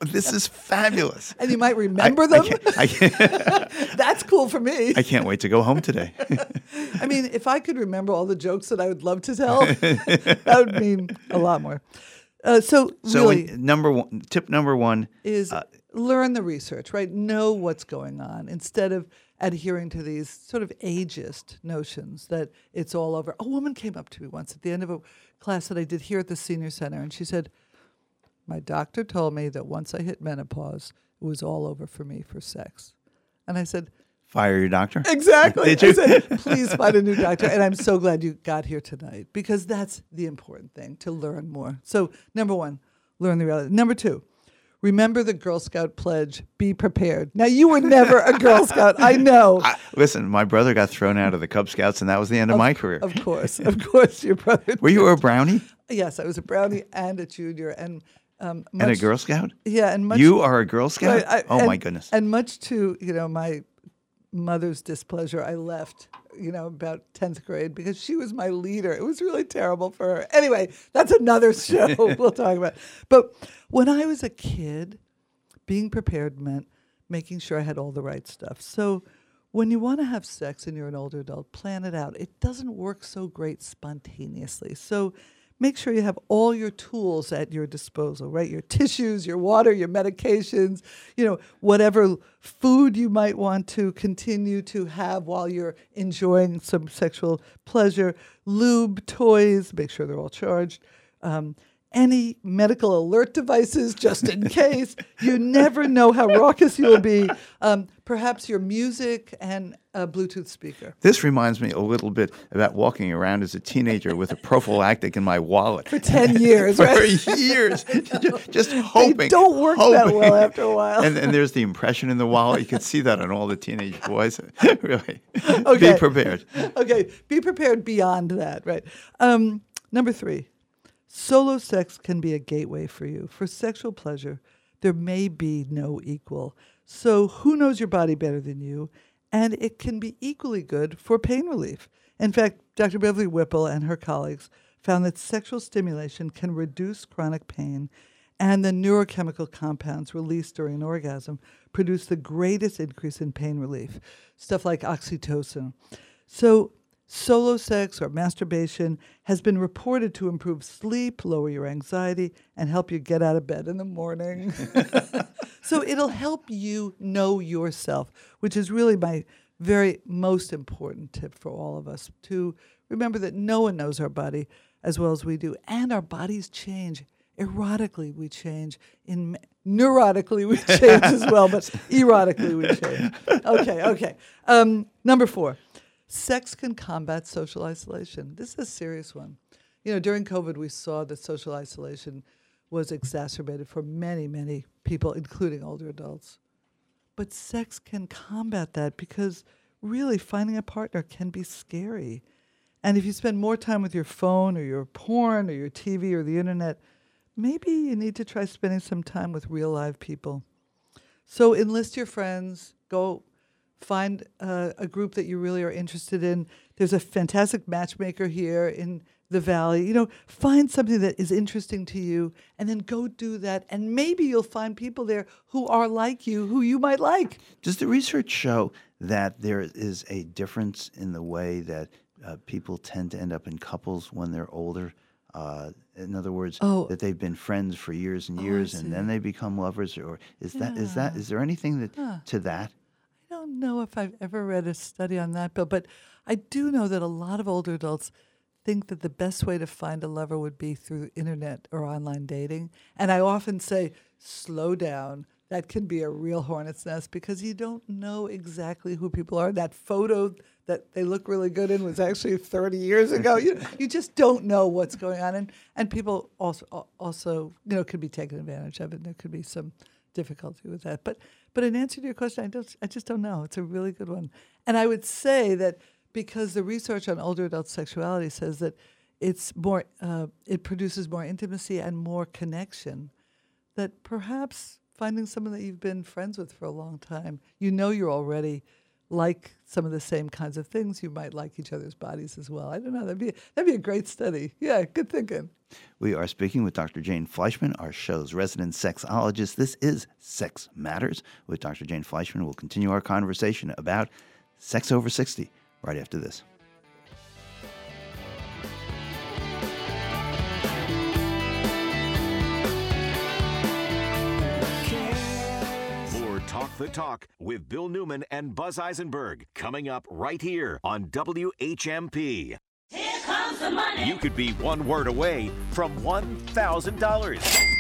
This is fabulous. And you might remember them. I can't. That's cool for me. I can't wait to go home today. I mean, if I could remember all the jokes that I would love to tell, that would mean a lot more. Tip number one is learn the research, right? Know what's going on instead of adhering to these sort of ageist notions that it's all over. A woman came up to me once at the end of a class that I did here at the senior center, and she said, "My doctor told me that once I hit menopause, it was all over for me for sex." And I said, "Fire your doctor." Exactly. I said, "Please find a new doctor." And I'm so glad you got here tonight because that's the important thing, to learn more. So number one, learn the reality. Number two, Remember the Girl Scout pledge. Be prepared. Now, you were never a Girl Scout. I know. Listen, my brother got thrown out of the Cub Scouts, and that was the end of my career. Of course. Of course, your brother did. Were you a brownie? Yes, I was a brownie and a junior. And a Girl Scout? Yeah. And much, you are a Girl Scout? My goodness. And much to, my mother's displeasure, I left, about 10th grade because she was my leader. It was really terrible for her. Anyway, that's another show we'll talk about. But when I was a kid, being prepared meant making sure I had all the right stuff. So when you want to have sex and you're an older adult, plan it out. It doesn't work so great spontaneously. So make sure you have all your tools at your disposal, right? Your tissues, your water, your medications, whatever food you might want to continue to have while you're enjoying some sexual pleasure, lube, toys, make sure they're all charged, any medical alert devices just in case. You never know how raucous you'll be. Perhaps your music and a Bluetooth speaker. This reminds me a little bit about walking around as a teenager with a prophylactic in my wallet. For 10 years, right? For years. Just hoping. They don't work that well after a while. And there's the impression in the wallet. You can see that on all the teenage boys. Really. Okay. Be prepared. Okay. Be prepared beyond that, right? Number 3. Solo sex can be a gateway for you. For sexual pleasure, there may be no equal. So who knows your body better than you? And it can be equally good for pain relief. In fact, Dr. Beverly Whipple and her colleagues found that sexual stimulation can reduce chronic pain, and the neurochemical compounds released during an orgasm produce the greatest increase in pain relief, stuff like oxytocin. So solo sex or masturbation has been reported to improve sleep, lower your anxiety, and help you get out of bed in the morning. So it'll help you know yourself, which is really my very most important tip for all of us, to remember that no one knows our body as well as we do, and our bodies change. Erotically, we change. Neurotically, we change as well, but erotically, we change. Okay. Number 4. Sex can combat social isolation. This is a serious one. During COVID, we saw that social isolation was exacerbated for many, many people, including older adults. But sex can combat that because really finding a partner can be scary. And if you spend more time with your phone or your porn or your TV or the internet, maybe you need to try spending some time with real live people. So enlist your friends, go find a group that you really are interested in. There's a fantastic matchmaker here in the Valley. Find something that is interesting to you and then go do that. And maybe you'll find people there who are like you, who you might like. Does the research show that there is a difference in the way that people tend to end up in couples when they're older? In other words, that they've been friends for years and years and then they become lovers? Or is there anything to that? I don't know if I've ever read a study on that, but I do know that a lot of older adults think that the best way to find a lover would be through internet or online dating. And I often say, slow down. That can be a real hornet's nest because you don't know exactly who people are. That photo that they look really good in was actually 30 years ago. You just don't know what's going on. And people also could be taken advantage of it. There could be some difficulty with that. But in answer to your question, I just don't know. It's a really good one. And I would say that because the research on older adult sexuality says that it's more, it produces more intimacy and more connection, that perhaps finding someone that you've been friends with for a long time, you're already like some of the same kinds of things. You might like each other's bodies as well. I don't know. That'd be a great study. Yeah, good thinking. We are speaking with Dr. Jane Fleishman, our show's resident sexologist. This is Sex Matters with Dr. Jane Fleishman. We'll continue our conversation about sex over 60 right after this. The Talk with Bill Newman and Buzz Eisenberg, coming up right here on WHMP. Here comes the money. You could be one word away from $1,000.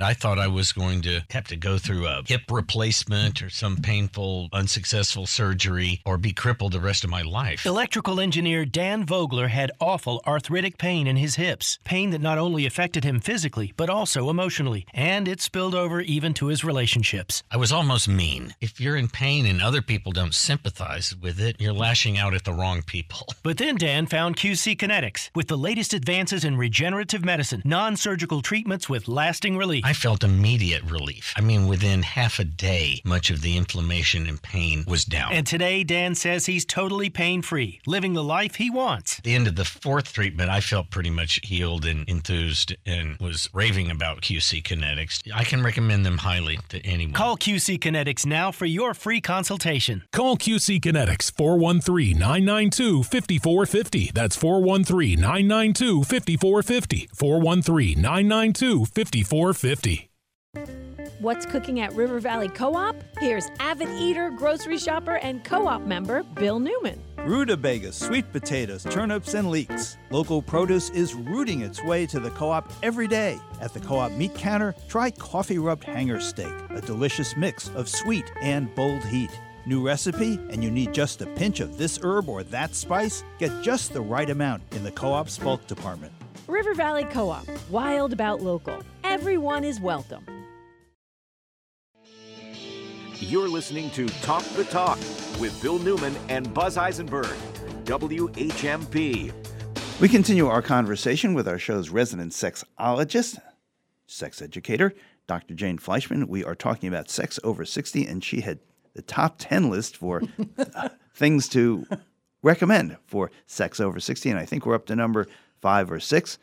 I thought I was going to have to go through a hip replacement or some painful, unsuccessful surgery or be crippled the rest of my life. Electrical engineer Dan Vogler had awful arthritic pain in his hips, pain that not only affected him physically, but also emotionally, and it spilled over even to his relationships. I was almost mean. If you're in pain and other people don't sympathize with it, you're lashing out at the wrong people. But then Dan found QC Kinetics. With the latest advances in regenerative medicine, non-surgical treatments with lasting relief. I felt immediate relief. I mean, within half a day, much of the inflammation and pain was down. And today, Dan says he's totally pain-free, living the life he wants. At the end of the fourth treatment, I felt pretty much healed and enthused and was raving about QC Kinetics. I can recommend them highly to anyone. Call QC Kinetics now for your free consultation. Call QC Kinetics, 413-992-5450. That's 413-992-5450. 413-992-5450. What's cooking at River Valley Co-op? Here's avid eater, grocery shopper, and co-op member Bill Newman. Rutabagas, sweet potatoes, turnips, and leeks. Local produce is rooting its way to the co-op every day. At the co-op meat counter, try coffee-rubbed hanger steak, a delicious mix of sweet and bold heat. New recipe, and you need just a pinch of this herb or that spice? Get just the right amount in the co-op's bulk department. River Valley Co-op, wild about local. Everyone is welcome. You're listening to Talk the Talk with Bill Newman and Buzz Eisenberg, WHMP. We continue our conversation with our show's resident sexologist, sex educator, Dr. Jane Fleishman. We are talking about sex over 60, and she had the top 10 list for things to recommend for sex over 60, and I think we're up to number 5 or 6.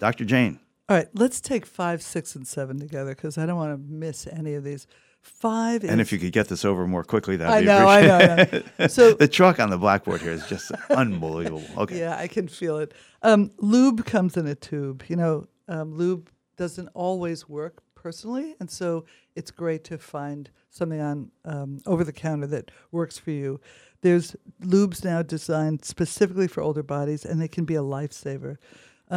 Dr. Jane. All right, let's take 5, 6, and 7 together because I don't want to miss any of these. 5 is... And if you could get this over more quickly, that would be appreciated. I know. So, the chalk on the blackboard here is just unbelievable. Okay. Yeah, I can feel it. Lube comes in a tube. You know, lube doesn't always work personally, and so it's great to find something on over-the-counter that works for you. There's lubes now designed specifically for older bodies, and they can be a lifesaver.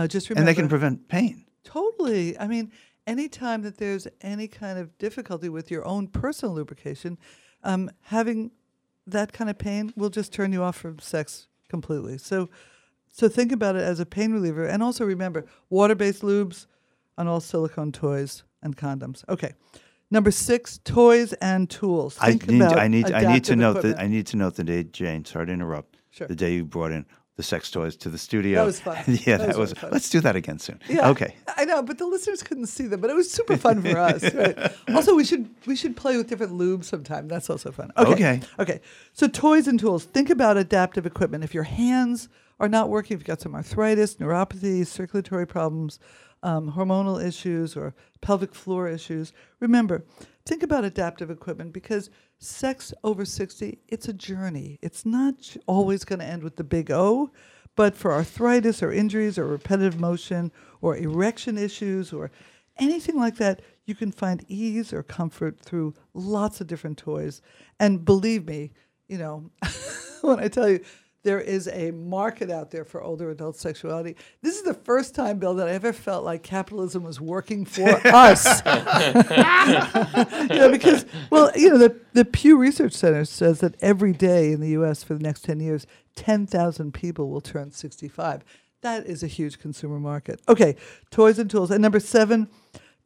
Just remember, and they can prevent pain. Totally. I mean, any time that there's any kind of difficulty with your own personal lubrication, having that kind of pain will just turn you off from sex completely. So think about it as a pain reliever. And also remember, water-based lubes on all silicone toys and condoms. Okay. Number 6, toys and tools. I need to note the date, Jane. Sorry to interrupt. Sure. The day you brought in the sex toys to the studio. That was fun. Yeah, that was really fun. Let's do that again soon. Yeah. Okay. I know, but the listeners couldn't see them, but it was super fun for us. Right? Also, we should play with different lubes sometime. That's also fun. Okay. So toys and tools. Think about adaptive equipment. If your hands are not working, if you've got some arthritis, neuropathy, circulatory problems, hormonal issues or pelvic floor issues. Remember, think about adaptive equipment because sex over 60, it's a journey. It's not always going to end with the big O, but for arthritis or injuries or repetitive motion or erection issues or anything like that, you can find ease or comfort through lots of different toys. And believe me, you know, when I tell you, there is a market out there for older adult sexuality. This is the first time, Bill, that I ever felt like capitalism was working for us. The Pew Research Center says that every day in the U.S. for the next 10 years, 10,000 people will turn 65. That is a huge consumer market. Okay, toys and tools. And number 7,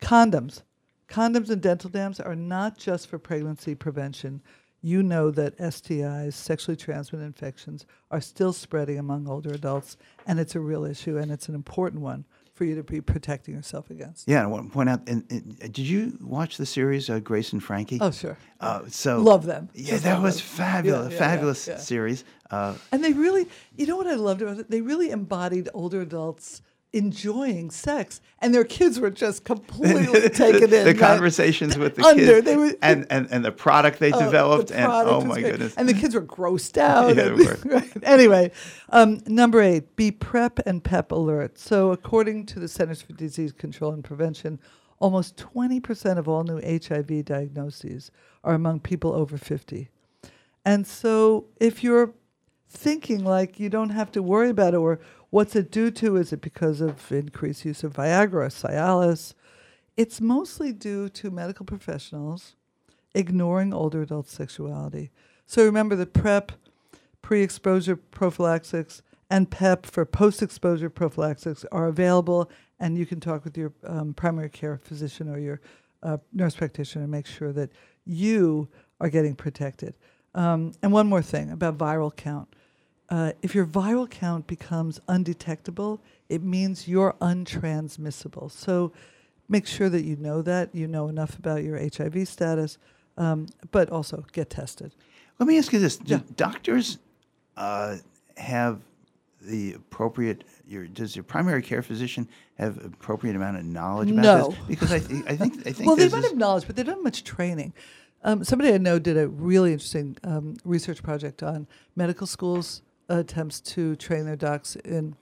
condoms. Condoms and dental dams are not just for pregnancy prevention. You know that STIs, sexually transmitted infections, are still spreading among older adults, and it's a real issue, and it's an important one for you to be protecting yourself against. Yeah, and I want to point out, did you watch the series Grace and Frankie? Oh, sure. Love them. Yeah, that was fabulous, fabulous series. And they really, you know what I loved about it? They really embodied older adults' enjoying sex, and their kids were just completely taken in. The conversations with the kids, they were, and the product they developed, oh my goodness! And the kids were grossed out. Yeah, they were. Right. Anyway, number 8: be PrEP and PEP alert. So, according to the Centers for Disease Control and Prevention, almost 20% of all new HIV diagnoses are among people over 50. And so, if you're thinking like you don't have to worry about it, or what's it due to? Is it because of increased use of Viagra, Cialis? It's mostly due to medical professionals ignoring older adult sexuality. So remember the PrEP, pre-exposure prophylaxis, and PEP for post-exposure prophylaxis are available, and you can talk with your primary care physician or your nurse practitioner and make sure that you are getting protected. And one more thing about viral count. If your viral count becomes undetectable, it means you're untransmissible. So make sure that, you know enough about your HIV status, but also get tested. Let me ask you this. Do doctors have the appropriate, does your primary care physician have appropriate amount of knowledge about this? Because I think well, they might have knowledge, but they don't have much training. Somebody I know did a really interesting research project on medical schools' attempts to train their docs in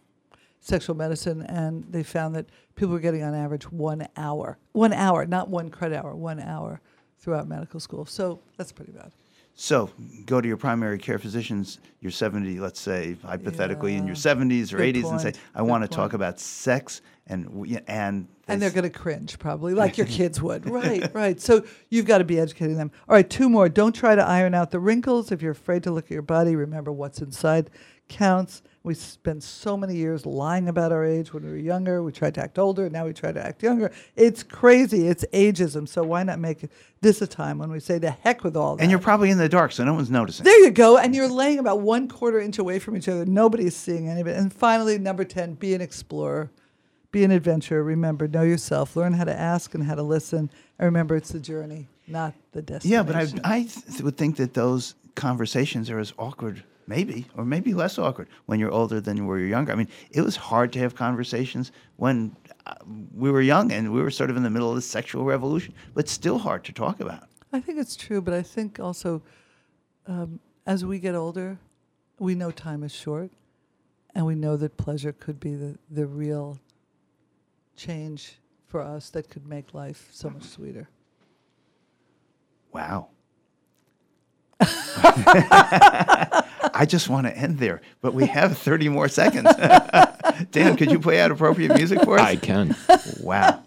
sexual medicine, and they found that people were getting on average 1 hour. 1 hour, not one credit hour, 1 hour throughout medical school. So that's pretty bad. So go to your primary care physicians, you're 70, let's say, hypothetically, in your 70s or 80s, and say, I want to talk about sex. And they're going to cringe, probably, like your kids would. Right, right. So you've got to be educating them. All right, 2 more. Don't try to iron out the wrinkles. If you're afraid to look at your body, remember what's inside counts. We spent so many years lying about our age when we were younger. We tried to act older. Now we try to act younger. It's crazy. It's ageism. So why not make this a time when we say to heck with all that? And you're probably in the dark, so no one's noticing. There you go. And you're laying about 1/4 inch away from each other. Nobody's seeing any of it. And finally, number 10, be an explorer. Be an adventurer. Remember, know yourself. Learn how to ask and how to listen. And remember, it's the journey, not the destination. Yeah, but I would think that those conversations are as awkward, maybe, or maybe less awkward when you're older than when you're younger. I mean, it was hard to have conversations when we were young and we were sort of in the middle of the sexual revolution, but still hard to talk about. I think it's true, but I think also as we get older, we know time is short, and we know that pleasure could be the real change for us that could make life so much sweeter. Wow. I just want to end there, but we have 30 more seconds. Dan, could you play out appropriate music for us? I can. Wow.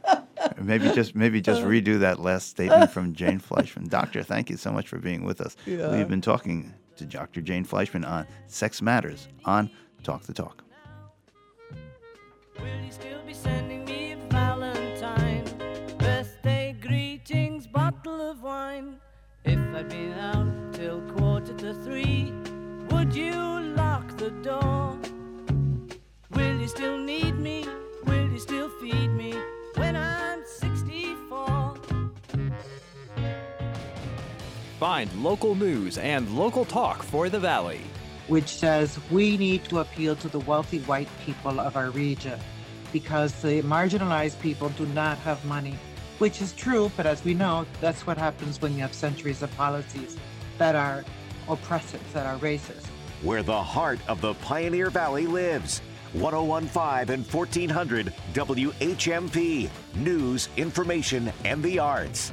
Maybe just redo that last statement from Jane Fleishman. Doctor, thank you so much for being with us. Yeah. We've been talking to Dr. Jane Fleishman on Sex Matters on Talk the Talk. Will you still be sending me a Valentine? Birthday greetings, bottle of wine. If I'd been out till 2:45, would you lock the door? Will you still need me? Will you still feed me when I'm 64? Find local news and local talk for the Valley, which says we need to appeal to the wealthy white people of our region because the marginalized people do not have money, which is true, but as we know, that's what happens when you have centuries of policies that are oppressive, that are racist. Where the heart of the Pioneer Valley lives. 1015 and 1400 WHMP. News, information, and the arts.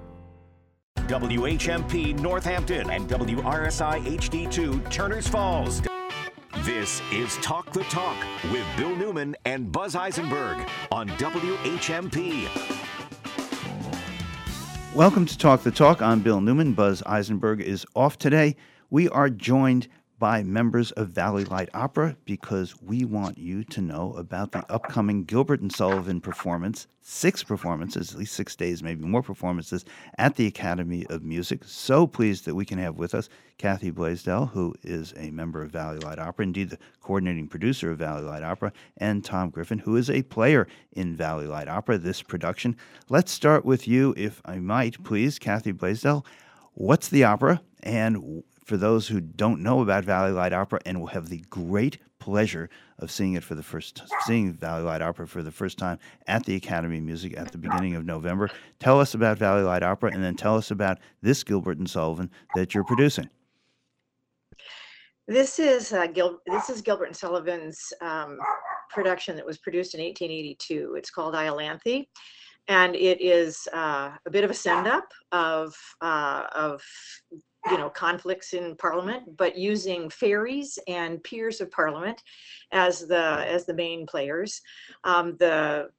WHMP Northampton and WRSI HD2 Turners Falls. This is Talk the Talk with Bill Newman and Buzz Eisenberg on WHMP. Welcome to Talk the Talk. I'm Bill Newman. Buzz Eisenberg is off today. We are joined by members of Valley Light Opera, because we want you to know about the upcoming Gilbert and Sullivan performance, 6 performances, at least 6 days, maybe more performances, at the Academy of Music. So pleased that we can have with us Kathy Blaisdell, who is a member of Valley Light Opera, indeed the coordinating producer of Valley Light Opera, and Thom Griffin, who is a player in Valley Light Opera, this production. Let's start with you, if I might, please, Kathy Blaisdell. What's the opera? And for those who don't know about Valley Light Opera and will have the great pleasure of seeing Valley Light Opera for the first time at the Academy of Music at the beginning of November, tell us about Valley Light Opera, and then tell us about this Gilbert and Sullivan that you're producing. This is Gilbert and Sullivan's production that was produced in 1882. It's called Iolanthe. And it is a bit of a send-up of conflicts in Parliament, but using fairies and peers of Parliament as the main players. The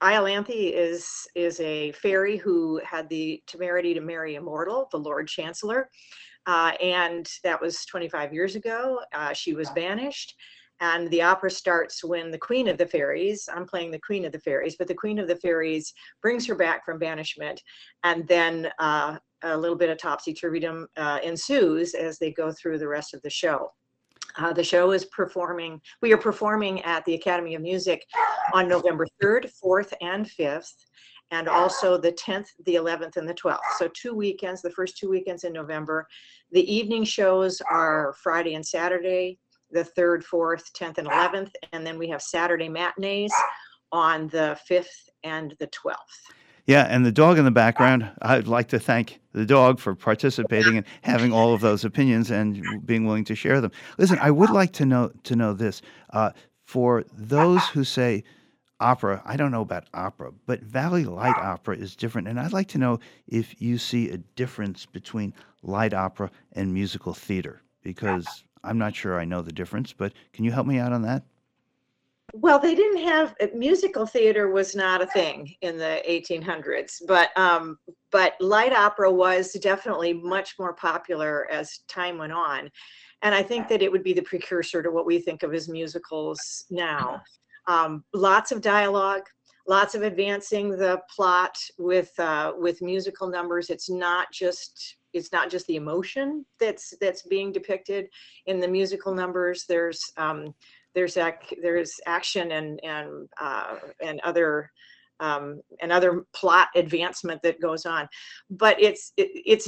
Iolanthe is a fairy who had the temerity to marry a mortal, the Lord Chancellor, and that was 25 years ago. She was banished. And the opera starts when the Queen of the Fairies, I'm playing the Queen of the Fairies, but the Queen of the Fairies brings her back from banishment, and then a little bit of topsy-turvydom ensues as they go through the rest of the show. The show is performing, we are performing at the Academy of Music on November 3rd, 4th, and 5th, and also the 10th, the 11th, and the 12th. So 2 weekends, the first 2 weekends in November. The evening shows are Friday and Saturday, the 3rd, 4th, 10th, and 11th, and then we have Saturday matinees on the 5th and the 12th. Yeah, and the dog in the background, I'd like to thank the dog for participating and having all of those opinions and being willing to share them. Listen, I would like to know this. For those who say opera, I don't know about opera, but Valley Light Opera is different, and I'd like to know if you see a difference between light opera and musical theater, because I'm not sure I know the difference, but can you help me out on that? Well, they didn't have, musical theater was not a thing in the 1800s, but light opera was definitely much more popular as time went on. And I think that it would be the precursor to what we think of as musicals now. Lots of dialogue, lots of advancing the plot with musical numbers. It's not just the emotion that's being depicted in the musical numbers. There's action and other and other plot advancement that goes on, but it's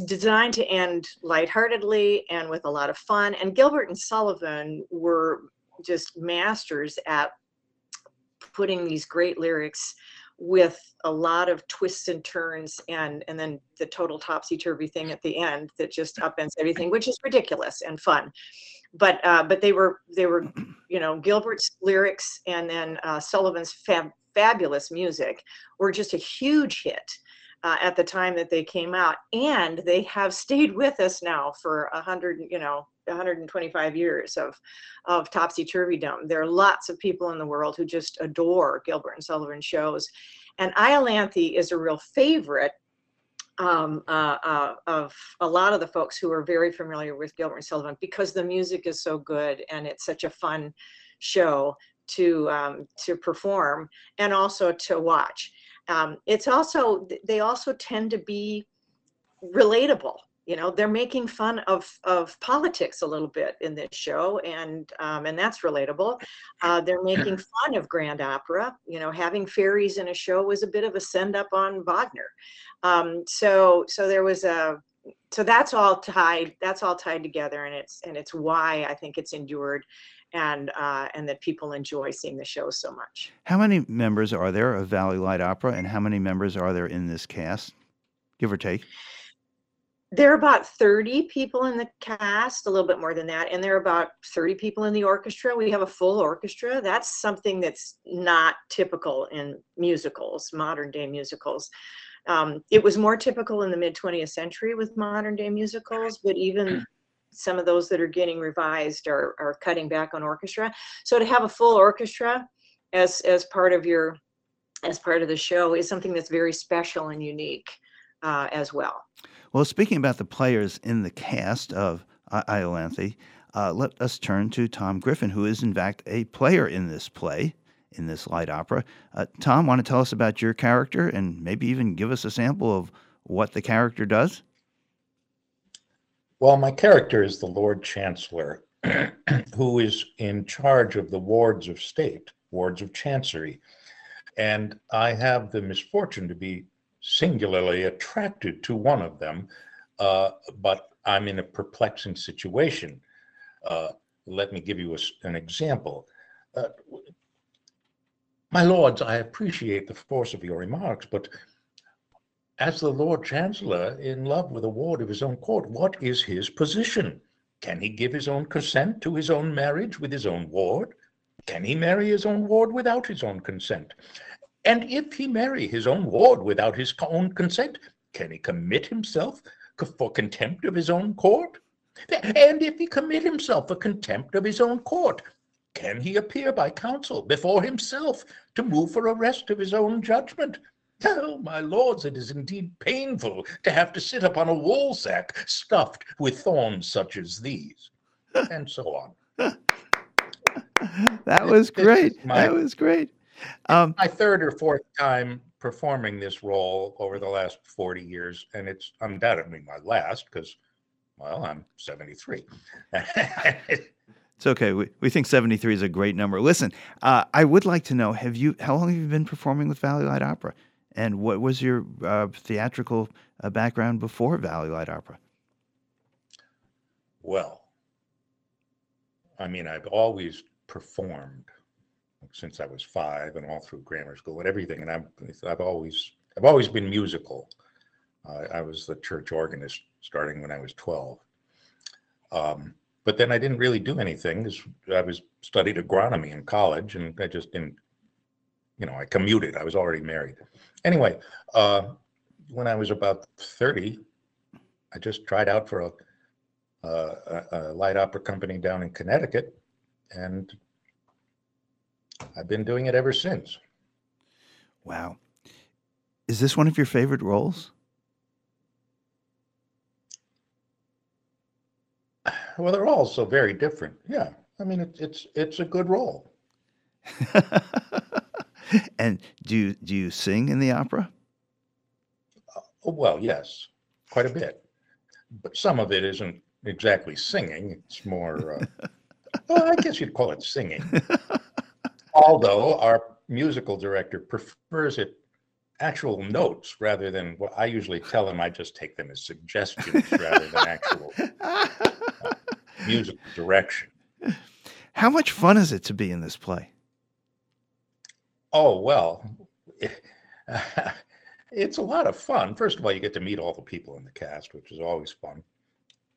designed to end lightheartedly and with a lot of fun. And Gilbert and Sullivan were just masters at putting these great lyrics with a lot of twists and turns and then the total topsy-turvy thing at the end that just upends everything, which is ridiculous and fun. But they were Gilbert's lyrics and then Sullivan's fabulous music were just a huge hit at the time that they came out, and they have stayed with us now for 125 years of topsy-turvydom. There are lots of people in the world who just adore Gilbert and Sullivan shows, and Iolanthe is a real favorite of a lot of the folks who are very familiar with Gilbert and Sullivan, because the music is so good and it's such a fun show to perform and also to watch. It's also, they also tend to be relatable. They're making fun of politics a little bit in this show, and that's relatable. They're making fun of grand opera. Having fairies in a show was a bit of a send up on Wagner. So that's all tied together, and it's why I think it's endured, and that people enjoy seeing the show so much. How many members are there of Valley Light Opera, and how many members are there in this cast, give or take? There are about 30 people in the cast, a little bit more than that, and there are about 30 people in the orchestra. We have a full orchestra. That's something that's not typical in musicals, modern-day musicals. It was more typical in the mid-20th century with modern-day musicals, but even some of those that are getting revised are cutting back on orchestra. So to have a full orchestra as part of the show is something that's very special and unique as well. Well, speaking about the players in the cast of Iolanthe, let us turn to Thom Griffin, who is, in fact, a player in this play, in this light opera. Thom, want to tell us about your character and maybe even give us a sample of what the character does? Well, my character is the Lord Chancellor, who is in charge of the wards of state, wards of chancery. And I have the misfortune to be singularly attracted to one of them, but I'm in a perplexing situation. Let me give you an example. My lords, I appreciate the force of your remarks, but as the Lord Chancellor, in love with a ward of his own court, what is his position? Can he give his own consent to his own marriage with his own ward? Can he marry his own ward without his own consent? And if he marry his own ward without his own consent, can he commit himself for contempt of his own court? And if he commit himself for contempt of his own court, can he appear by counsel before himself to move for arrest of his own judgment? Oh, my lords, it is indeed painful to have to sit upon a woolsack stuffed with thorns such as these, and so on. That was great. That was great. My third or fourth time performing this role over the last 40 years, and it's undoubtedly my last because, well, I'm 73. It's okay. We think 73 is a great number. Listen, I would like to know, how long have you been performing with Valley Light Opera? And what was your theatrical background before Valley Light Opera? Well, I mean, I've always performed since I was 5 and all through grammar school and everything. And I've always been musical. I was the church organist starting when I was 12. But then I didn't really do anything. I studied agronomy in college, and I just didn't, I commuted. I was already married. Anyway, when I was about 30, I just tried out for a light opera company down in Connecticut, and I've been doing it ever since. Wow. Is this one of your favorite roles? Well, they're all so very different. Yeah. I mean, it's a good role. And do you sing in the opera? Well, yes, quite a bit. But some of it isn't exactly singing. It's more, well, I guess you'd call it singing. Although our musical director prefers it actual notes rather than what I usually tell him. I just take them as suggestions rather than actual musical direction. How much fun is it to be in this play? Oh, well, it's a lot of fun. First of all, you get to meet all the people in the cast, which is always fun.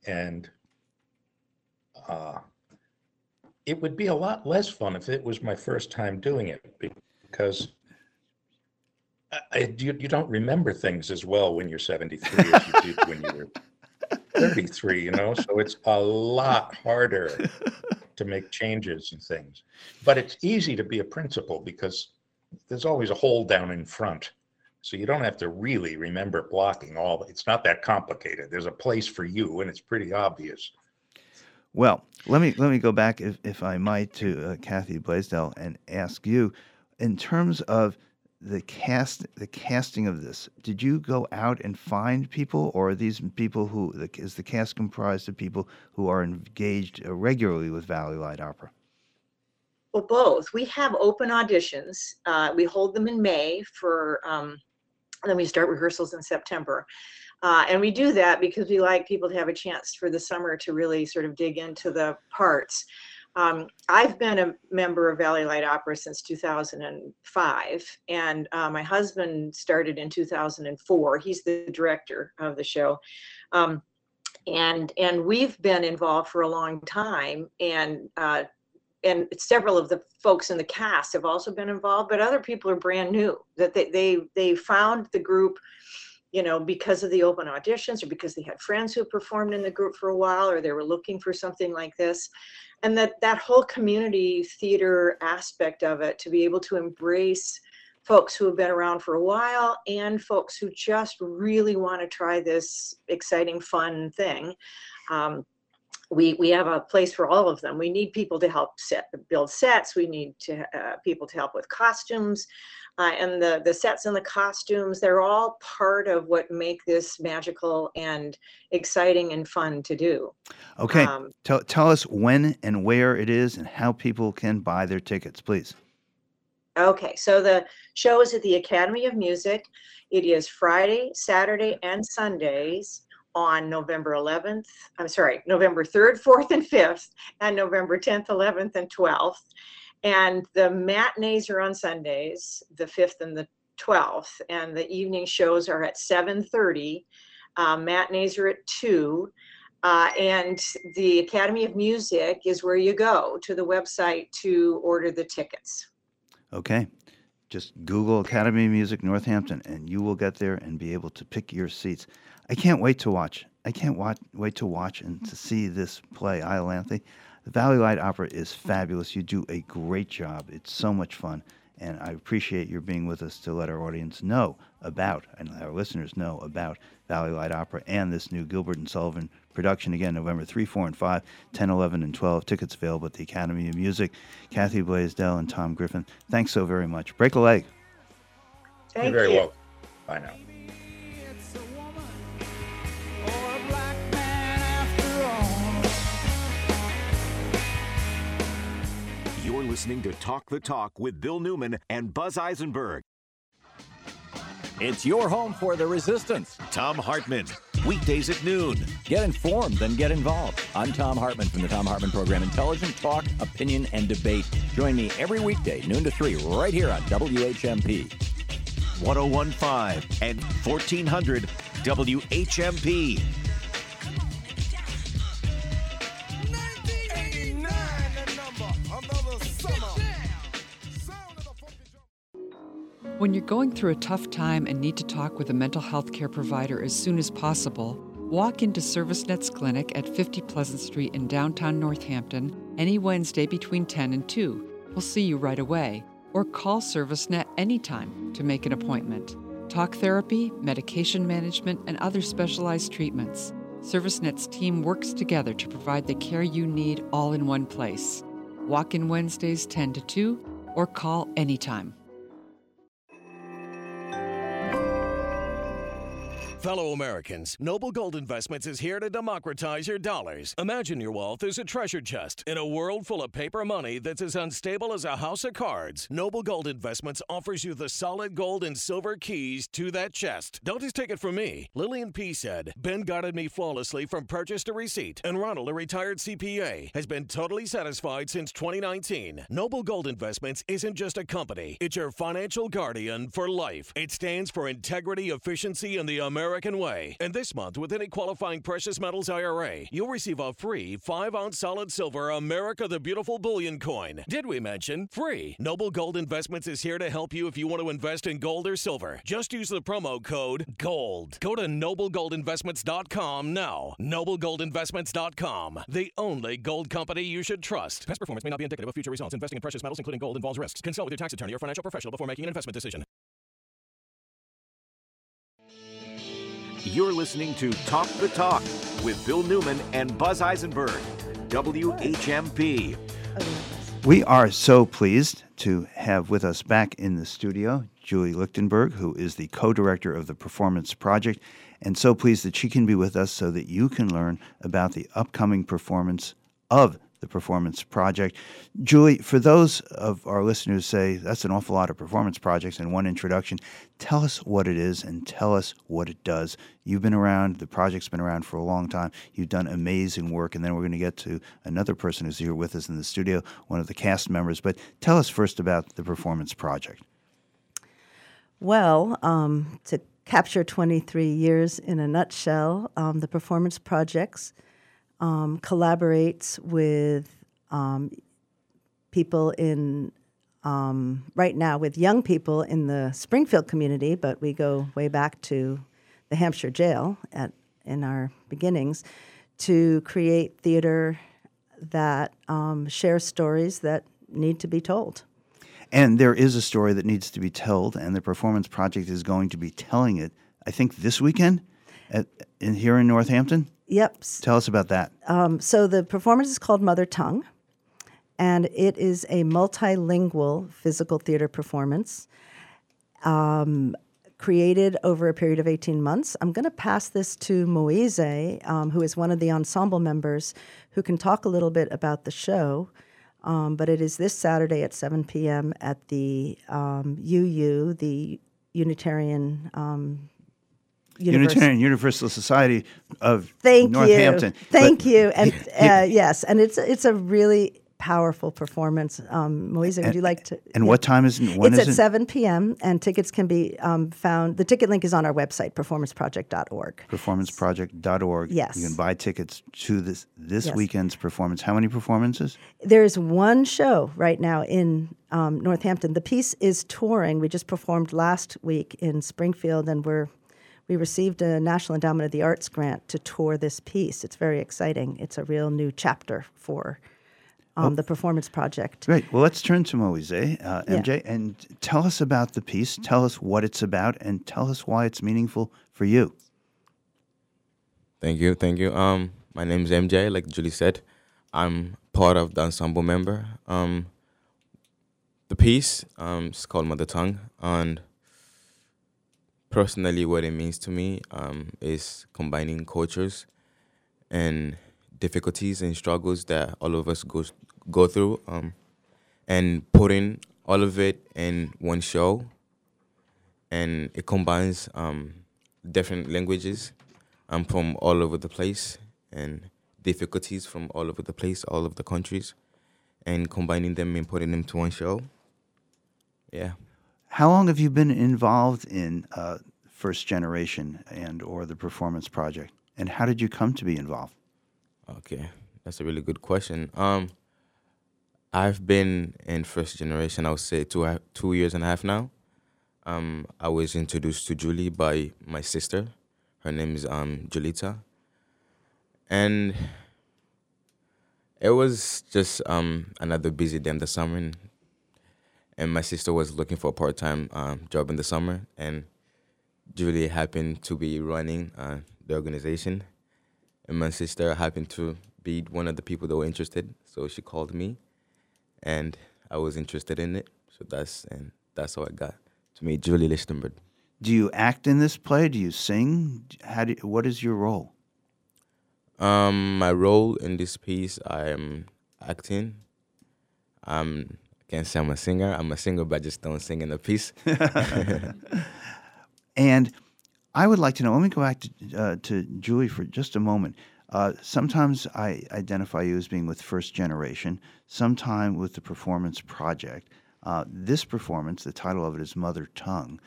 And it would be a lot less fun if it was my first time doing it, because you don't remember things as well when you're 73 as you did when you were 33, so it's a lot harder to make changes and things. But it's easy to be a principal because there's always a hold down in front. So you don't have to really remember blocking it's not that complicated. There's a place for you, and it's pretty obvious. Well, let me go back, if I might, to Kathy Blaisdell and ask you, in terms of the casting of this, did you go out and find people, or are these people is the cast comprised of people who are engaged regularly with Valley Light Opera? Well, both. We have open auditions. We hold them in May and then we start rehearsals in September. And we do that because we like people to have a chance for the summer to really sort of dig into the parts. I've been a member of Valley Light Opera since 2005, and my husband started in 2004. He's the director of the show, and we've been involved for a long time, and several of the folks in the cast have also been involved, but other people are brand new, that they found the group, because of the open auditions, or because they had friends who performed in the group for a while, or they were looking for something like this. And that whole community theater aspect of it, to be able to embrace folks who have been around for a while and folks who just really want to try this exciting, fun thing. we have a place for all of them. We need people to help build sets. We need people to help with costumes. And the sets and the costumes, they're all part of what make this magical and exciting and fun to do. Okay. Tell us when and where it is and how people can buy their tickets, please. Okay, so the show is at the Academy of Music. It is Friday, Saturday, and Sundays on November 3rd, 4th, and 5th, and November 10th, 11th, and 12th. And the matinees are on Sundays, the 5th and the 12th, and the evening shows are at 7:30. Matinees are at 2. And the Academy of Music is where you go to the website to order the tickets. Okay, just Google Academy of Music Northampton, and you will get there and be able to pick your seats. I can't wait to watch. I can't wait to watch and to see this play, Iolanthe. The Valley Light Opera is fabulous. You do a great job. It's so much fun, and I appreciate your being with us to let our audience know about, and our listeners know about, Valley Light Opera and this new Gilbert and Sullivan production. Again, November 3, 4, and 5, 10, 11, and 12. Tickets available at the Academy of Music. Kathy Blaisdell and Thom Griffin, thanks so very much. Break a leg. Thank you. You're very welcome. Bye now. You're listening to Talk the Talk with Bill Newman and Buzz Eisenberg. It's your home for the resistance. Tom Hartman, weekdays at noon. Get informed, then get involved. I'm Tom Hartman from the Tom Hartman Program. Intelligent talk, opinion, and debate. Join me every weekday, noon to 3, right here on WHMP. 101.5 and 1400 WHMP. When you're going through a tough time and need to talk with a mental health care provider as soon as possible, walk into ServiceNet's clinic at 50 Pleasant Street in downtown Northampton any Wednesday between 10 and 2. We'll see you right away. Or call ServiceNet anytime to make an appointment. Talk therapy, medication management, and other specialized treatments. ServiceNet's team works together to provide the care you need all in one place. Walk in Wednesdays 10 to 2 or call anytime. Fellow Americans, Noble Gold Investments is here to democratize your dollars. Imagine your wealth as a treasure chest in a world full of paper money that's as unstable as a house of cards. Noble Gold Investments offers you the solid gold and silver keys to that chest. Don't just take it from me. Lillian P. said, Ben guided me flawlessly from purchase to receipt, and Ronald, a retired CPA, has been totally satisfied since 2019. Noble Gold Investments isn't just a company. It's your financial guardian for life. It stands for integrity, efficiency, and the American way. And this month, with any qualifying precious metals IRA, you'll receive a free 5-ounce solid silver America the Beautiful bullion coin. Did we mention free? Noble Gold Investments is here to help you if you want to invest in gold or silver. Just use the promo code GOLD. Go to noblegoldinvestments.com now. Noblegoldinvestments.com, the only gold company you should trust. Past performance may not be indicative of future results. Investing in precious metals, including gold, involves risks. Consult with your tax attorney or financial professional before making an investment decision. You're listening to Talk the Talk with Bill Newman and Buzz Eisenberg, WHMP. We are so pleased to have with us back in the studio Julie Lichtenberg, who is the co-director of the Performance Project, and so pleased that she can be with us so that you can learn about the upcoming performance of the Performance Project. Julie, for those of our listeners who say that's an awful lot of performance projects in one introduction, tell us what it is and tell us what it does. You've been around, the project's been around for a long time. You've done amazing work, and then we're going to get to another person who's here with us in the studio, one of the cast members. But tell us first about the Performance Project. Well, to capture 23 years in a nutshell, the Performance Projects collaborates with people in, right now with young people in the Springfield community, but we go way back to the Hampshire Jail in our beginnings, to create theater that shares stories that need to be told. And there is a story that needs to be told, and the Performance Project is going to be telling it, I think, this weekend? here in Northampton? Yep. Tell us about that. So the performance is called Mother Tongue, and it is a multilingual physical theater performance created over a period of 18 months. I'm going to pass this to Moise, who is one of the ensemble members, who can talk a little bit about the show. But it is this Saturday at 7 p.m. at the UU, the Unitarian Unitarian Universal Society of Northampton. Thank you. And yes, and it's a really powerful performance. Moise, would you like to? And yeah. What time is it? It's at 7 p.m. and tickets can be found. The ticket link is on our website, performanceproject.org. Performanceproject.org. Yes. You can buy tickets to this weekend's performance. How many performances? There's one show right now in Northampton. The piece is touring. We just performed last week in Springfield, and we received a National Endowment of the Arts grant to tour this piece. It's very exciting. It's a real new chapter for the Performance Project. Great. Well, let's turn to Moise, MJ, and tell us about the piece. Tell us what it's about, and tell us why it's meaningful for you. Thank you. My name is MJ. Like Julie said, I'm part of the ensemble member. The piece is called Mother Tongue, and personally, what it means to me is combining cultures and difficulties and struggles that all of us go through, and putting all of it in one show. And it combines different languages from all over the place and difficulties from all over the place, all of the countries, and combining them and putting them to one show. Yeah. How long have you been involved in First Generation and or the Performance Project, and how did you come to be involved? Okay, that's a really good question. I've been in First Generation, I would say, two years and a half now. I was introduced to Julie by my sister. Her name is Julita. And it was just another busy day in the summer, and my sister was looking for a part-time job in the summer, and Julie happened to be running the organization, and my sister happened to be one of the people that were interested, so she called me, and I was interested in it, so that's how I got to meet Julie Lichtenberg. Do you act in this play? Do you sing? What is your role? My role in this piece, I am acting. Can't say I'm a singer. I'm a singer, but I just don't sing in the piece. And I would like to know, let me go back to Julie for just a moment. Sometimes I identify you as being with First Generation, sometime with the Performance Project. This performance, the title of it is Mother Tongue.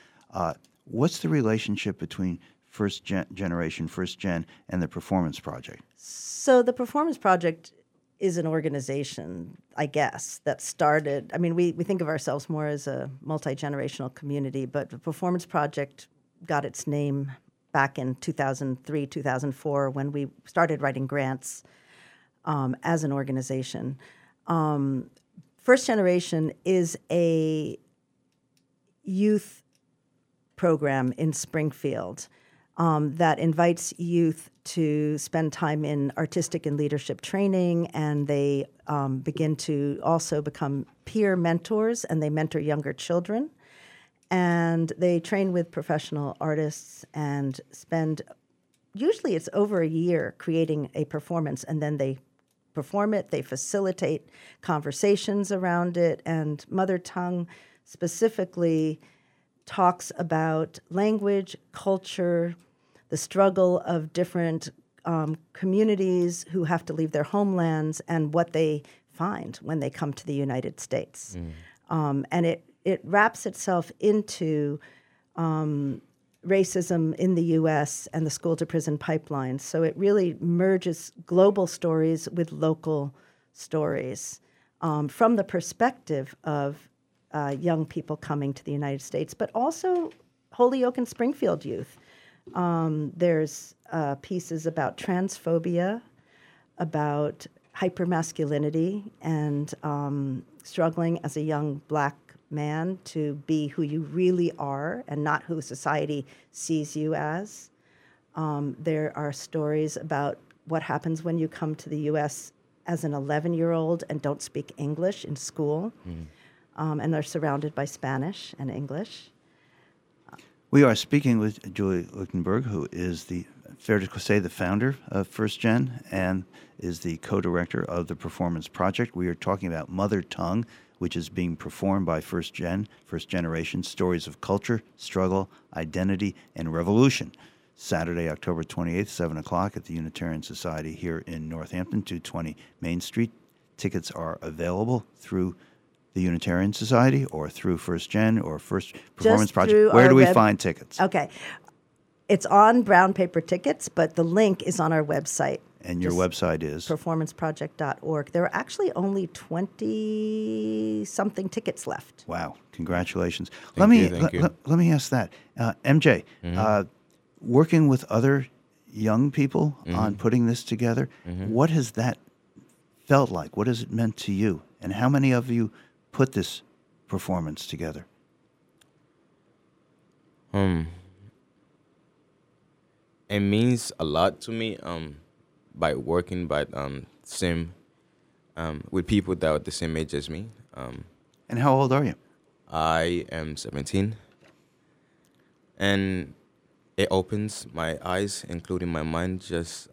What's the relationship between First Generation, and the Performance Project? So the Performance Project is an organization, I guess, that started. I mean, we think of ourselves more as a multi-generational community, but the Performance Project got its name back in 2003, 2004, when we started writing grants as an organization. First Generation is a youth program in Springfield that invites youth to spend time in artistic and leadership training, and they begin to also become peer mentors, and they mentor younger children. And they train with professional artists and spend, usually it's over a year, creating a performance, and then they perform it, they facilitate conversations around it, and Mother Tongue specifically talks about language, culture, the struggle of different communities who have to leave their homelands and what they find when they come to the United States. And it wraps itself into racism in the U.S. and the school-to-prison pipeline. So it really merges global stories with local stories from the perspective of young people coming to the United States, but also Holyoke and Springfield youth. There's pieces about transphobia, about hypermasculinity, and struggling as a young black man to be who you really are and not who society sees you as. There are stories about what happens when you come to the U.S. as an 11-year-old and don't speak English in school, and they're surrounded by Spanish and English. We are speaking with Julie Lichtenberg, who is the, fair to say, the founder of First Gen and is the co-director of the Performance Project. We are talking about Mother Tongue, which is being performed by First Gen, First Generation, Stories of Culture, Struggle, Identity, and Revolution. Saturday, October 28th, 7 o'clock at the Unitarian Society here in Northampton, 220 Main Street. Tickets are available through the Unitarian Society or through First Gen or First Performance Project. Where do we find tickets? Okay. It's on brown paper tickets, but the link is on our website. And your website is? Performanceproject.org. There are actually only 20-something tickets left. Wow. Congratulations. Let me ask that. MJ, working with other young people on putting this together, what has that felt like? What has it meant to you? And how many of you put this performance together? It means a lot to me by working with people that are the same age as me. And how old are you? I am 17. And it opens my eyes, including my mind, just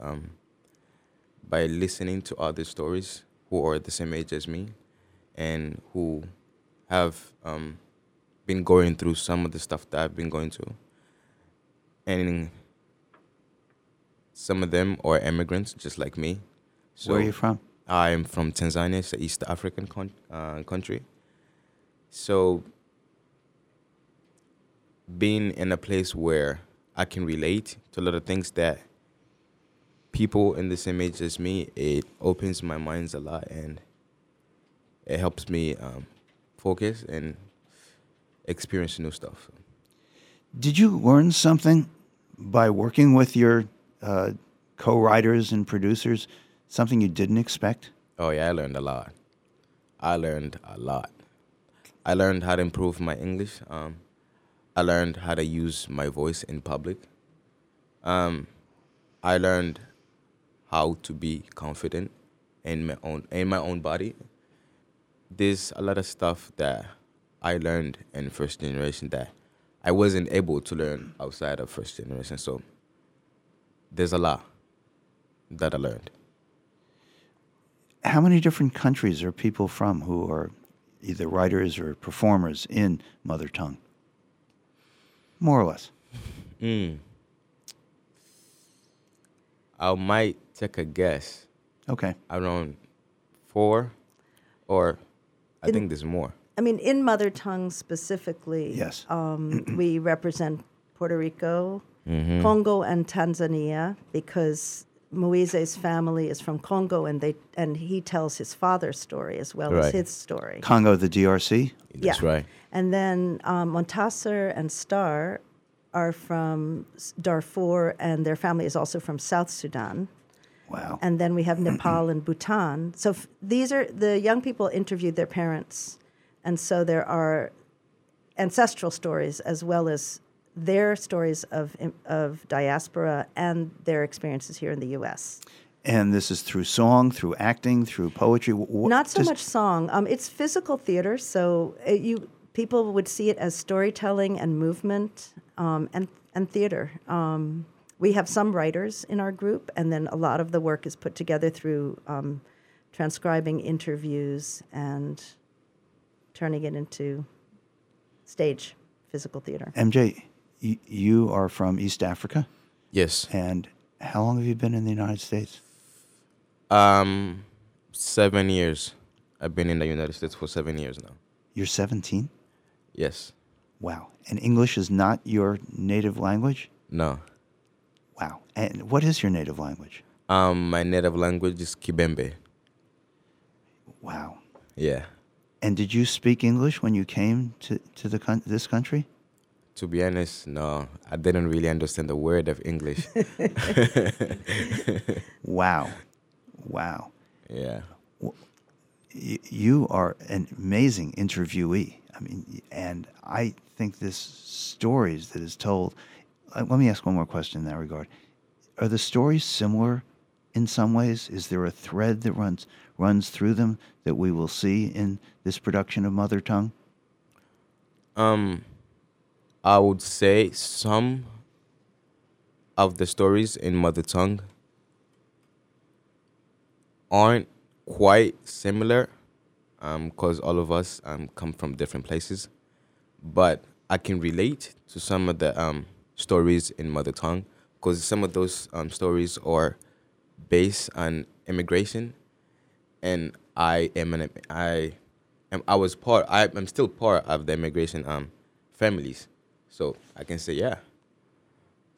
by listening to other stories who are the same age as me and who have been going through some of the stuff that I've been going through. And some of them are immigrants, just like me. So where are you from? I am from Tanzania. It's an East African country. So being in a place where I can relate to a lot of things that people in the same age as me, it opens my minds a lot and it helps me focus and experience new stuff. Did you learn something by working with your co-writers and producers, something you didn't expect? Oh, yeah, I learned a lot. I learned how to improve my English. I learned how to use my voice in public. I learned how to be confident in my own body. There's a lot of stuff that I learned in First Generation that I wasn't able to learn outside of First Generation. So there's a lot that I learned. How many different countries are people from who are either writers or performers in Mother Tongue? More or less. I might take a guess. Okay. Around 4, or I think there's more. I mean, in Mother Tongue specifically, yes. We represent Puerto Rico, Congo, and Tanzania because Moise's family is from Congo, and he tells his father's story as well as his story. Congo, the DRC? That's right. And then Montasser and Star are from Darfur, and their family is also from South Sudan. Wow. And then we have Nepal and Bhutan. So these are the young people interviewed their parents, and so there are ancestral stories as well as their stories of diaspora and their experiences here in the U.S. And this is through song, through acting, through poetry? Not so much song. It's physical theater, so people would see it as storytelling and movement and theater. We have some writers in our group, and then a lot of the work is put together through transcribing interviews and turning it into stage physical theater. MJ, you are from East Africa? Yes. And how long have you been in the United States? 7 years. I've been in the United States for 7 years now. You're 17? Yes. Wow. And English is not your native language? No. Wow. And what is your native language? My native language is Kibembe. Wow. Yeah. And did you speak English when you came to this country? To be honest, no. I didn't really understand a word of English. Wow. Yeah. Well, you are an amazing interviewee. I mean, and I think this stories that is told. Let me ask one more question in that regard. are the stories similar in some ways? Is there a thread that runs through them that we will see in this production of Mother Tongue? I would say some of the stories in Mother Tongue aren't quite similar, because all of us come from different places. But I can relate to some of the stories in Mother Tongue, because some of those stories are based on immigration, and I'm still part of the immigration families, so I can say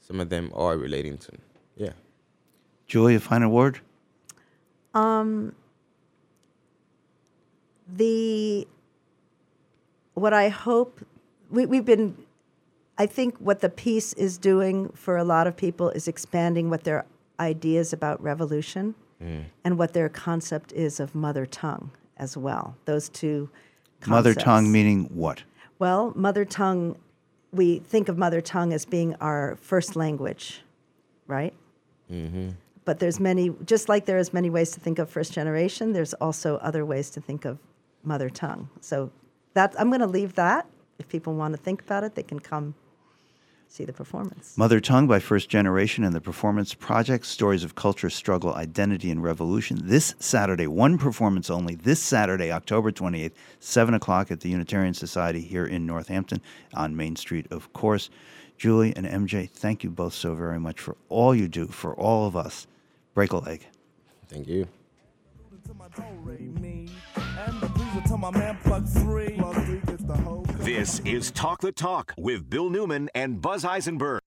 some of them are relating to Julie, a final word? What I hope we've been. I think what the piece is doing for a lot of people is expanding what their ideas about revolution and what their concept is of mother tongue as well. Those two concepts. Mother tongue meaning what? Well, mother tongue, we think of mother tongue as being our first language, right? Mm-hmm. But there's many, just like there is many ways to think of first generation, there's also other ways to think of mother tongue. So that I'm going to leave that. If people want to think about it, they can come see the performance. Mother Tongue by First Generation and the Performance Project, Stories of Culture, Struggle, Identity, and Revolution. This Saturday, one performance only, this Saturday, October 28th, 7 o'clock at the Unitarian Society here in Northampton on Main Street, of course. Julie and MJ, thank you both so very much for all you do for all of us. Break a leg. Thank you. This is Talk the Talk with Bill Newman and Buzz Eisenberg.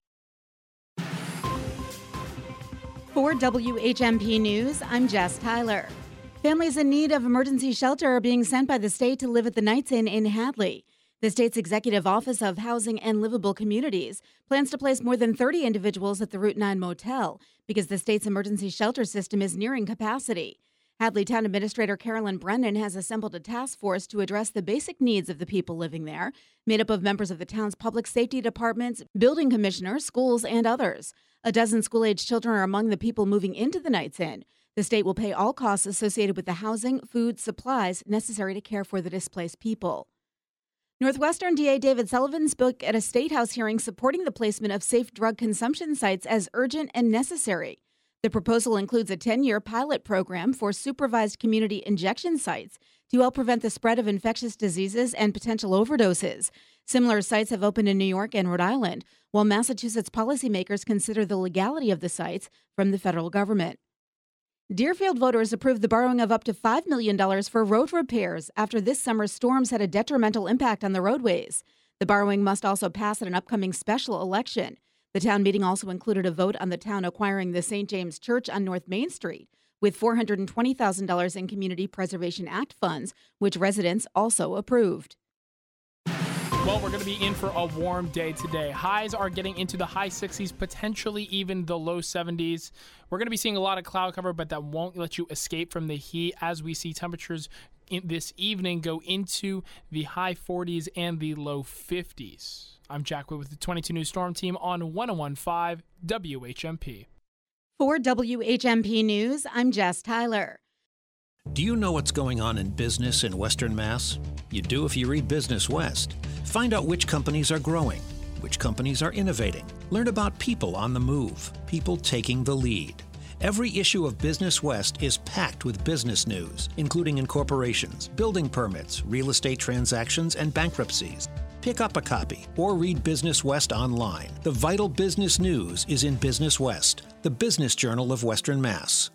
For WHMP News, I'm Jess Tyler. Families in need of emergency shelter are being sent by the state to live at the Knights Inn in Hadley. The state's Executive Office of Housing and Livable Communities plans to place more than 30 individuals at the Route 9 motel because the state's emergency shelter system is nearing capacity. Hadley Town Administrator Carolyn Brennan has assembled a task force to address the basic needs of the people living there, made up of members of the town's public safety departments, building commissioners, schools, and others. A dozen school-aged children are among the people moving into the Knights Inn. The state will pay all costs associated with the housing, food, supplies necessary to care for the displaced people. Northwestern DA David Sullivan spoke at a statehouse hearing supporting the placement of safe drug consumption sites as urgent and necessary. The proposal includes a 10-year pilot program for supervised community injection sites to help prevent the spread of infectious diseases and potential overdoses. Similar sites have opened in New York and Rhode Island, while Massachusetts policymakers consider the legality of the sites from the federal government. Deerfield voters approved the borrowing of up to $5 million for road repairs after this summer's storms had a detrimental impact on the roadways. The borrowing must also pass at an upcoming special election. The town meeting also included a vote on the town acquiring the St. James Church on North Main Street with $420,000 in Community Preservation Act funds, which residents also approved. Well, we're going to be in for a warm day today. Highs are getting into the high 60s, potentially even the low 70s. We're going to be seeing a lot of cloud cover, but that won't let you escape from the heat as we see temperatures in this evening go into the high 40s and the low 50s. I'm Jack Wood with the 22 News Storm Team on 101.5 WHMP. For WHMP News, I'm Jess Tyler. Do you know what's going on in business in Western Mass? You do if you read Business West. Find out which companies are growing, which companies are innovating. Learn about people on the move, people taking the lead. Every issue of Business West is packed with business news, including incorporations, building permits, real estate transactions, and bankruptcies. Pick up a copy or read Business West online. The vital business news is in Business West, the business journal of Western Mass.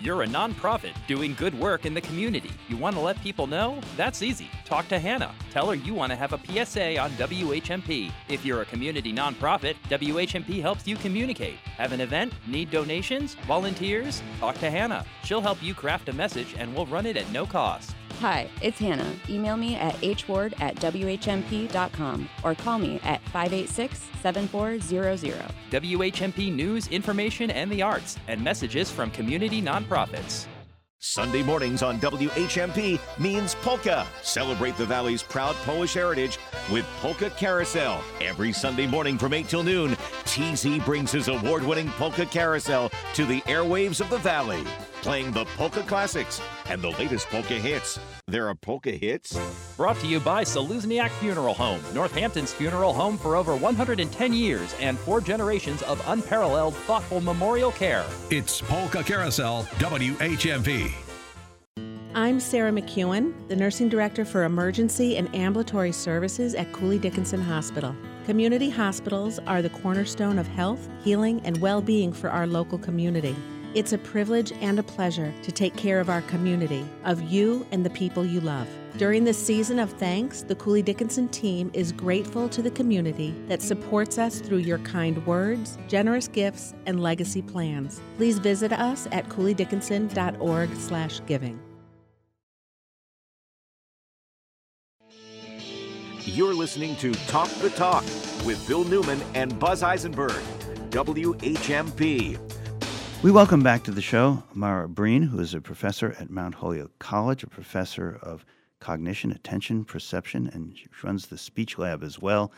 You're a nonprofit doing good work in the community. You want to let people know? That's easy. Talk to Hannah. Tell her you want to have a PSA on WHMP. If you're a community nonprofit, WHMP helps you communicate. Have an event? Need donations? Volunteers? Talk to Hannah. She'll help you craft a message and we'll run it at no cost. Hi, it's Hannah. Email me at hward@whmp.com or call me at 586-7400. WHMP News, Information, and the Arts, and messages from community nonprofits. Sunday mornings on WHMP means polka. Celebrate the Valley's proud Polish heritage with Polka Carousel. Every Sunday morning from 8 till noon, TZ brings his award-winning Polka Carousel to the airwaves of the Valley, playing the polka classics and the latest polka hits. There are polka hits? Brought to you by Saluzniak Funeral Home, Northampton's funeral home for over 110 years and 4 generations of unparalleled, thoughtful memorial care. It's Polka Carousel, WHMP. I'm Sarah McEwen, the Nursing Director for Emergency and Ambulatory Services at Cooley Dickinson Hospital. Community hospitals are the cornerstone of health, healing, and well-being for our local community. It's a privilege and a pleasure to take care of our community, of you and the people you love. During this season of thanks, the Cooley Dickinson team is grateful to the community that supports us through your kind words, generous gifts, and legacy plans. Please visit us at CooleyDickinson.org/giving. You're listening to Talk the Talk with Bill Newman and Buzz Eisenberg, WHMP. We welcome back to the show Mara Breen, who is a professor at Mount Holyoke College, a professor of cognition, attention, perception, and she runs the speech lab as well.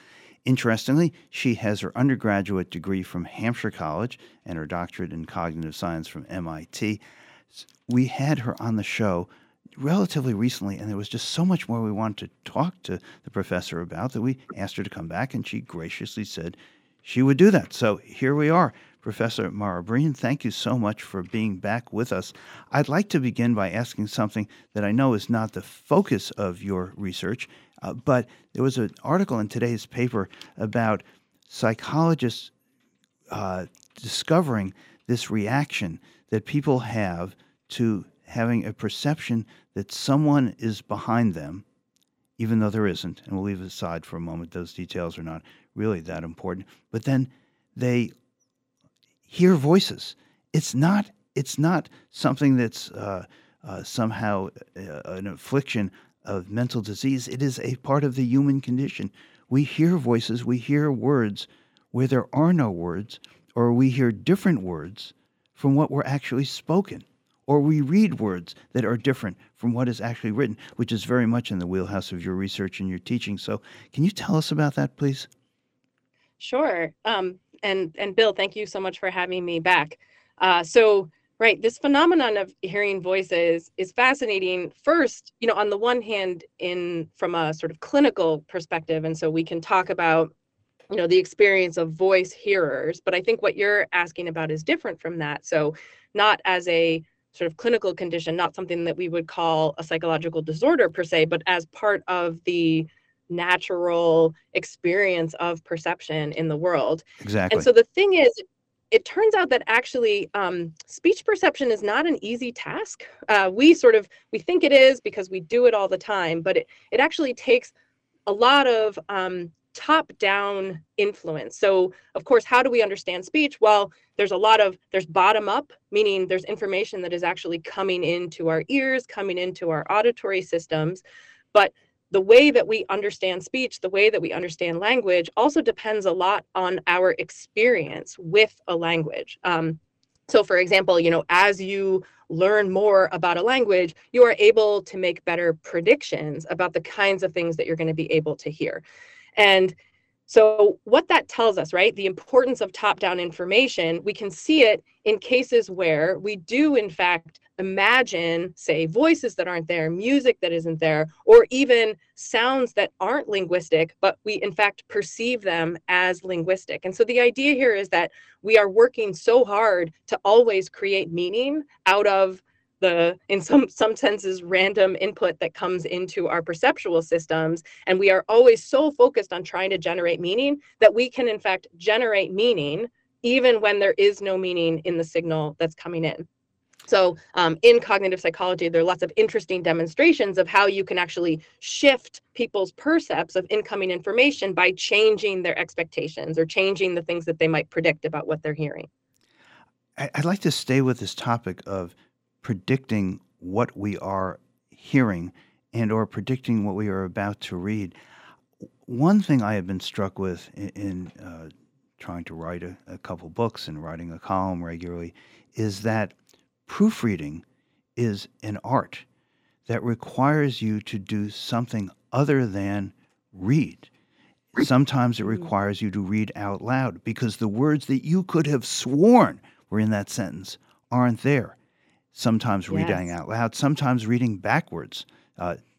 Interestingly, she has her undergraduate degree from Hampshire College and her doctorate in cognitive science from MIT. We had her on the show relatively recently, and there was just so much more we wanted to talk to the professor about that we asked her to come back, and she graciously said she would do that. So here we are. Professor Mara Breen, thank you so much for being back with us. I'd like to begin by asking something that I know is not the focus of your research, but there was an article in today's paper about psychologists discovering this reaction that people have to having a perception that someone is behind them, even though there isn't. And we'll leave aside for a moment. Those details are not really that important. But then they hear voices. It's not something that's somehow an affliction of mental disease. It is a part of the human condition. We hear voices, we hear words where there are no words, or we hear different words from what were actually spoken, or we read words that are different from what is actually written, which is very much in the wheelhouse of your research and your teaching. So can you tell us about that, please? Sure. And Bill, thank you so much for having me back. So, this phenomenon of hearing voices is fascinating. First, on the one hand, from a sort of clinical perspective, and so we can talk about, the experience of voice hearers, but I think what you're asking about is different from that. So not as a sort of clinical condition, not something that we would call a psychological disorder per se, but as part of the natural experience of perception in the world. Exactly. And so the thing is, it turns out that actually speech perception is not an easy task. We think it is because we do it all the time, but it actually takes a lot of top-down influence. So of course, how do we understand speech? Well, there's bottom-up, meaning there's information that is actually coming into our ears, coming into our auditory systems, but the way that we understand speech, the way that we understand language also depends a lot on our experience with a language. So for example, as you learn more about a language, you are able to make better predictions about the kinds of things that you're going to be able to hear. And so what that tells us, right, the importance of top-down information, we can see it in cases where we do, in fact, imagine, say, voices that aren't there, music that isn't there, or even sounds that aren't linguistic, but we, in fact, perceive them as linguistic. And so the idea here is that we are working so hard to always create meaning out of the, in some senses, random input that comes into our perceptual systems. And we are always so focused on trying to generate meaning that we can, in fact, generate meaning even when there is no meaning in the signal that's coming in. So in cognitive psychology, there are lots of interesting demonstrations of how you can actually shift people's percepts of incoming information by changing their expectations or changing the things that they might predict about what they're hearing. I'd like to stay with this topic of predicting what we are hearing and or predicting what we are about to read. One thing I have been struck with in trying to write a couple books and writing a column regularly is that proofreading is an art that requires you to do something other than read. Sometimes it requires you to read out loud because the words that you could have sworn were in that sentence aren't there. Sometimes reading out loud, sometimes reading backwards,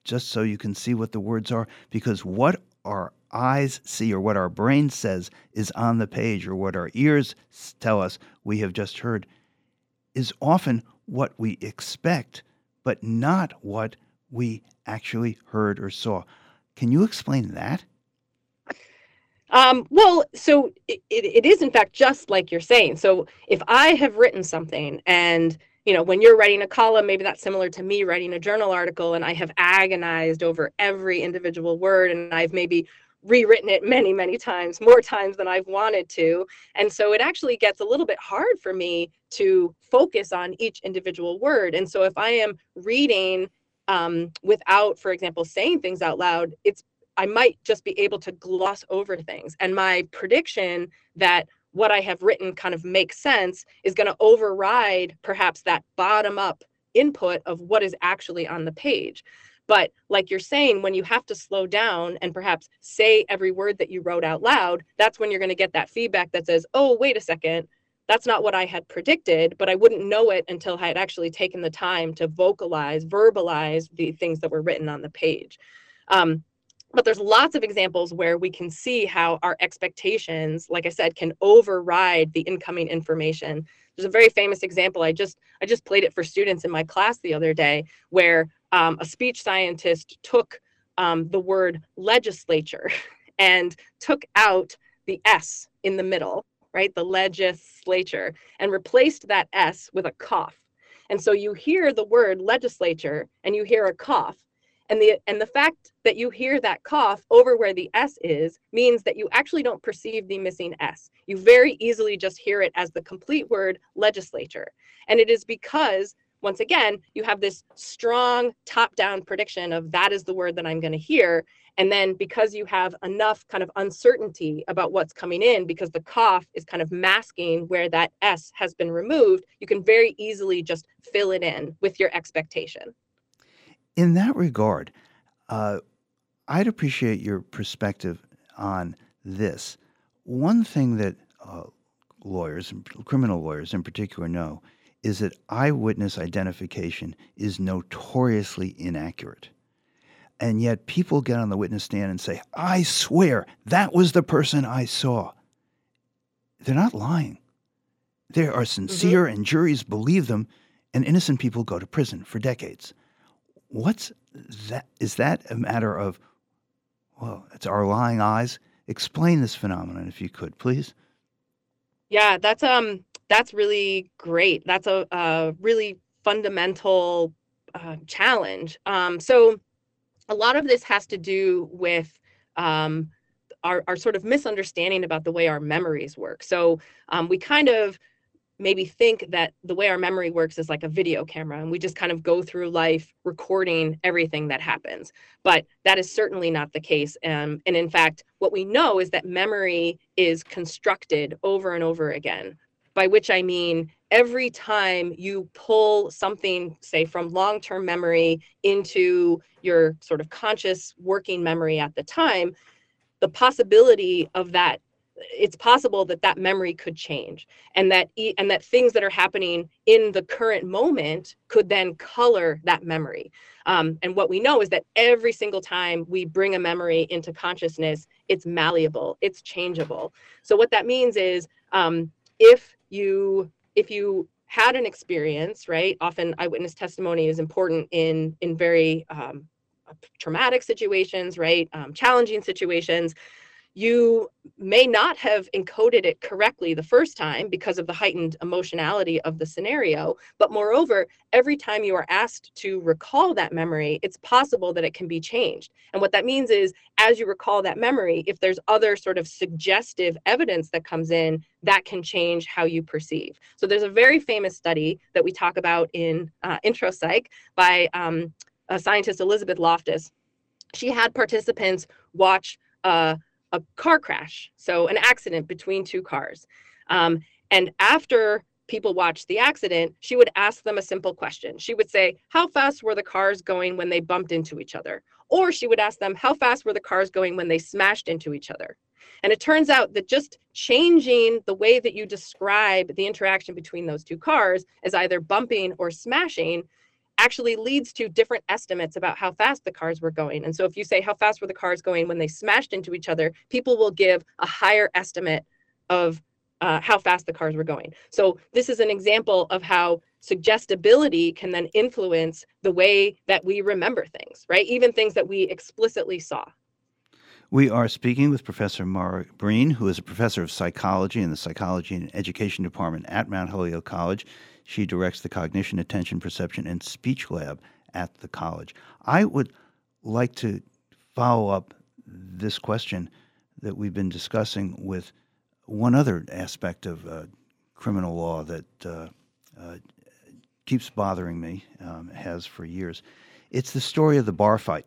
just so you can see what the words are, because what our eyes see or what our brain says is on the page or what our ears tell us we have just heard is often what we expect, but not what we actually heard or saw. Can you explain that? Well, so it is, in fact, just like you're saying. So if I have written something and, you know, when you're writing a column, maybe that's similar to me writing a journal article, and I have agonized over every individual word, and I've maybe rewritten it many, many times, more times than I've wanted to. And so it actually gets a little bit hard for me to focus on each individual word. And so if I am reading without, for example, saying things out loud, I might just be able to gloss over things. And my prediction that what I have written kind of makes sense is going to override perhaps that bottom up input of what is actually on the page. But like you're saying, when you have to slow down and perhaps say every word that you wrote out loud, that's when you're going to get that feedback that says, oh, wait a second, that's not what I had predicted, but I wouldn't know it until I had actually taken the time to verbalize the things that were written on the page. But there's lots of examples where we can see how our expectations, like I said, can override the incoming information. There's a very famous example. I just played it for students in my class the other day, where a speech scientist took the word legislature and took out the S in the middle, right? The legislature, and replaced that S with a cough. And so you hear the word legislature and you hear a cough. And the fact that you hear that cough over where the S is means that you actually don't perceive the missing S. You very easily just hear it as the complete word legislature. And it is because, once again, you have this strong top-down prediction of that is the word that I'm going to hear. And then because you have enough kind of uncertainty about what's coming in, because the cough is kind of masking where that S has been removed, you can very easily just fill it in with your expectation. In that regard, I'd appreciate your perspective on this. One thing that lawyers, criminal lawyers in particular, know is that eyewitness identification is notoriously inaccurate. And yet people get on the witness stand and say, I swear that was the person I saw. They're not lying. They are sincere, and juries believe them, and innocent people go to prison for decades. What's that? Is that a matter of, well, it's our lying eyes? Explain this phenomenon, if you could, please. Yeah, that's really great. That's a really fundamental challenge. So a lot of this has to do with our sort of misunderstanding about the way our memories work. So we kind of maybe think that the way our memory works is like a video camera, and we just kind of go through life recording everything that happens. But that is certainly not the case. And in fact, what we know is that memory is constructed over and over again, by which I mean every time you pull something, say, from long-term memory into your sort of conscious working memory at the time, the possibility of that, it's possible that memory could change, and that things that are happening in the current moment could then color that memory. And what we know is that every single time we bring a memory into consciousness, it's malleable, it's changeable. So what that means is if you had an experience, right? Often eyewitness testimony is important in very traumatic situations, right? Challenging situations. You may not have encoded it correctly the first time because of the heightened emotionality of the scenario. But moreover, every time you are asked to recall that memory, it's possible that it can be changed. And what that means is, as you recall that memory, if there's other sort of suggestive evidence that comes in, that can change how you perceive. So there's a very famous study that we talk about in Intro Psych by scientist Elizabeth Loftus. She had participants watch a car crash, so an accident between two cars. And after people watched the accident, she would ask them a simple question. She would say, how fast were the cars going when they bumped into each other? Or she would ask them, how fast were the cars going when they smashed into each other? And it turns out that just changing the way that you describe the interaction between those two cars as either bumping or smashing actually leads to different estimates about how fast the cars were going. And so if you say, how fast were the cars going when they smashed into each other, people will give a higher estimate of how fast the cars were going. So this is an example of how suggestibility can then influence the way that we remember things, right? Even things that we explicitly saw. We are speaking with Professor Mara Breen, who is a professor of psychology in the Psychology and Education Department at Mount Holyoke College. She directs the Cognition, Attention, Perception, and Speech Lab at the college. I would like to follow up this question that we've been discussing with one other aspect of criminal law that keeps bothering me, has for years. It's the story of the bar fight.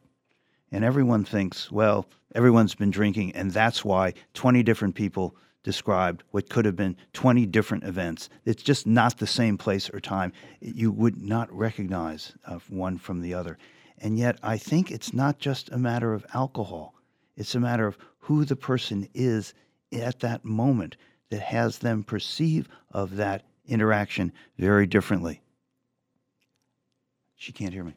And everyone thinks, well, everyone's been drinking, and that's why 20 different people described what could have been 20 different events. It's just not the same place or time. You would not recognize one from the other. And yet I think it's not just a matter of alcohol. It's a matter of who the person is at that moment that has them perceive of that interaction very differently. She can't hear me.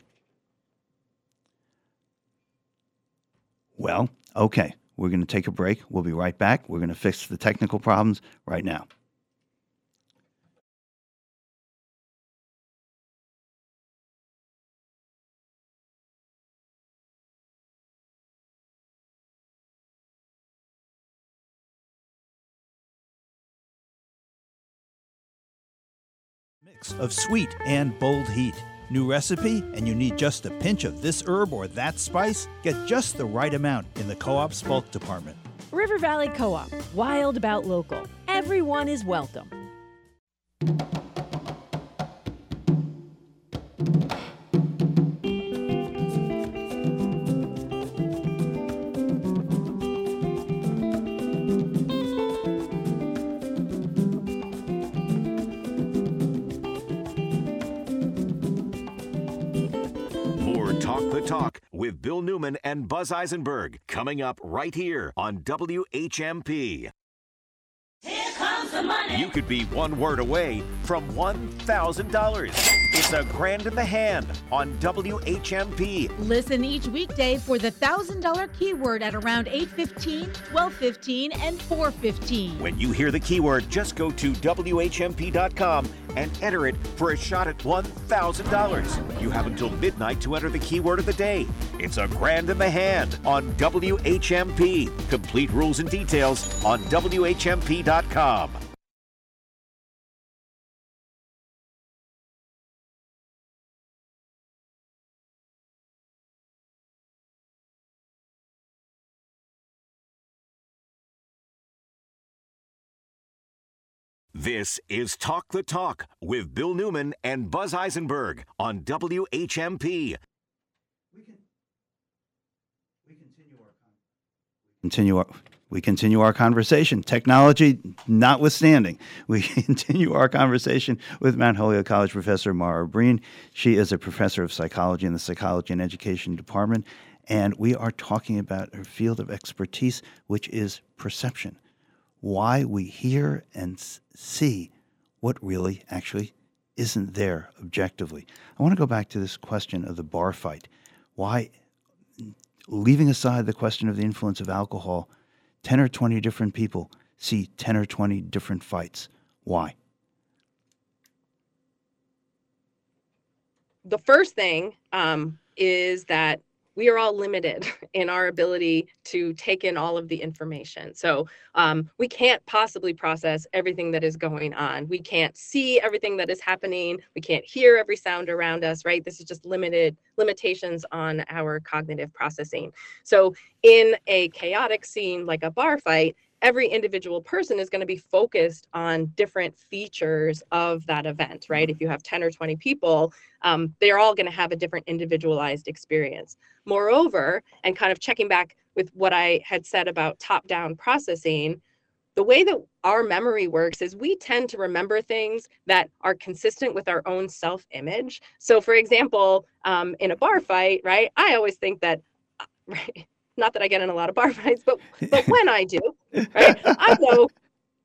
Well, okay, we're going to take a break. We'll be right back. We're going to fix the technical problems right now. Mix of sweet and bold heat. New recipe, and you need just a pinch of this herb or that spice? Get just the right amount in the co-op's bulk department. River Valley Co-op, wild about local. Everyone is welcome. With Bill Newman and Buzz Eisenberg, coming up right here on WHMP. Here comes the money. You could be one word away from $1,000. It's a grand in the hand on WHMP. Listen each weekday for the $1,000 keyword at around 8:15, 12:15, and 4:15. When you hear the keyword, just go to WHMP.com and enter it for a shot at $1,000. You have until midnight to enter the keyword of the day. It's a grand in the hand on WHMP. Complete rules and details on WHMP.com. This is Talk the Talk with Bill Newman and Buzz Eisenberg on WHMP. We continue our conversation, technology notwithstanding. We continue our conversation with Mount Holyoke College professor Mara Breen. She is a professor of psychology in the Psychology and Education Department, and we are talking about her field of expertise, which is perception. Why we hear and see what really actually isn't there objectively. I want to go back to this question of the bar fight. Why, leaving aside the question of the influence of alcohol, 10 or 20 different people see 10 or 20 different fights. Why? The first thing is that we are all limited in our ability to take in all of the information. So we can't possibly process everything that is going on. We can't see everything that is happening. We can't hear every sound around us, right? This is just limitations on our cognitive processing. So in a chaotic scene like a bar fight, every individual person is going to be focused on different features of that event, right? If you have 10 or 20 people, they're all going to have a different individualized experience. Moreover, and kind of checking back with what I had said about top-down processing, The way that our memory works is we tend to remember things that are consistent with our own self-image. So for example, in a bar fight, right? I always think that, right? Not that I get in a lot of bar fights, but when I do, right?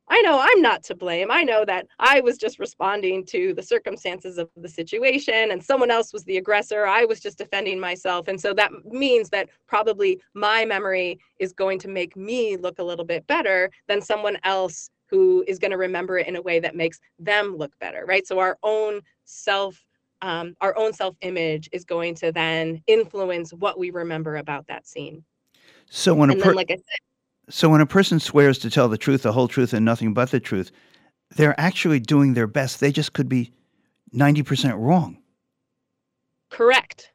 I know I'm not to blame. I know that I was just responding to the circumstances of the situation and someone else was the aggressor. I was just defending myself. And so that means that probably my memory is going to make me look a little bit better than someone else who is going to remember it in a way that makes them look better, right? So our own self-image is going to then influence what we remember about that scene. So when a person swears to tell the truth, the whole truth, and nothing but the truth, they're actually doing their best. They just could be 90% wrong. Correct.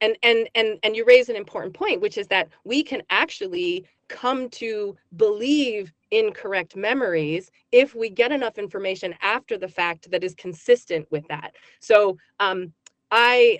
And you raise an important point, which is that we can actually come to believe incorrect memories if we get enough information after the fact that is consistent with that. So I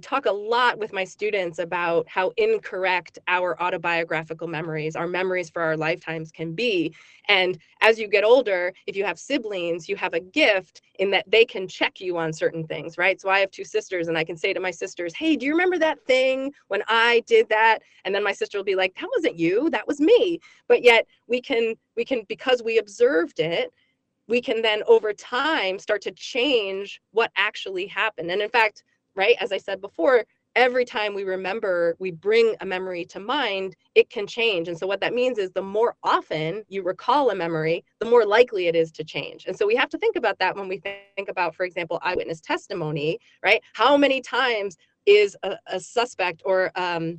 talk a lot with my students about how incorrect our autobiographical memories, our memories for our lifetimes, can be. And as you get older, if you have siblings, you have a gift in that they can check you on certain things, right? So I have two sisters and I can say to my sisters, hey, do you remember that thing when I did that? And then my sister will be like, that wasn't you, that was me. But yet we can, because we observed it, we can then over time start to change what actually happened. And in fact, right, as I said before, every time we remember, we bring a memory to mind, it can change. And so what that means is the more often you recall a memory, the more likely it is to change. And so we have to think about that when we think about, for example, eyewitness testimony, right? How many times is a suspect or a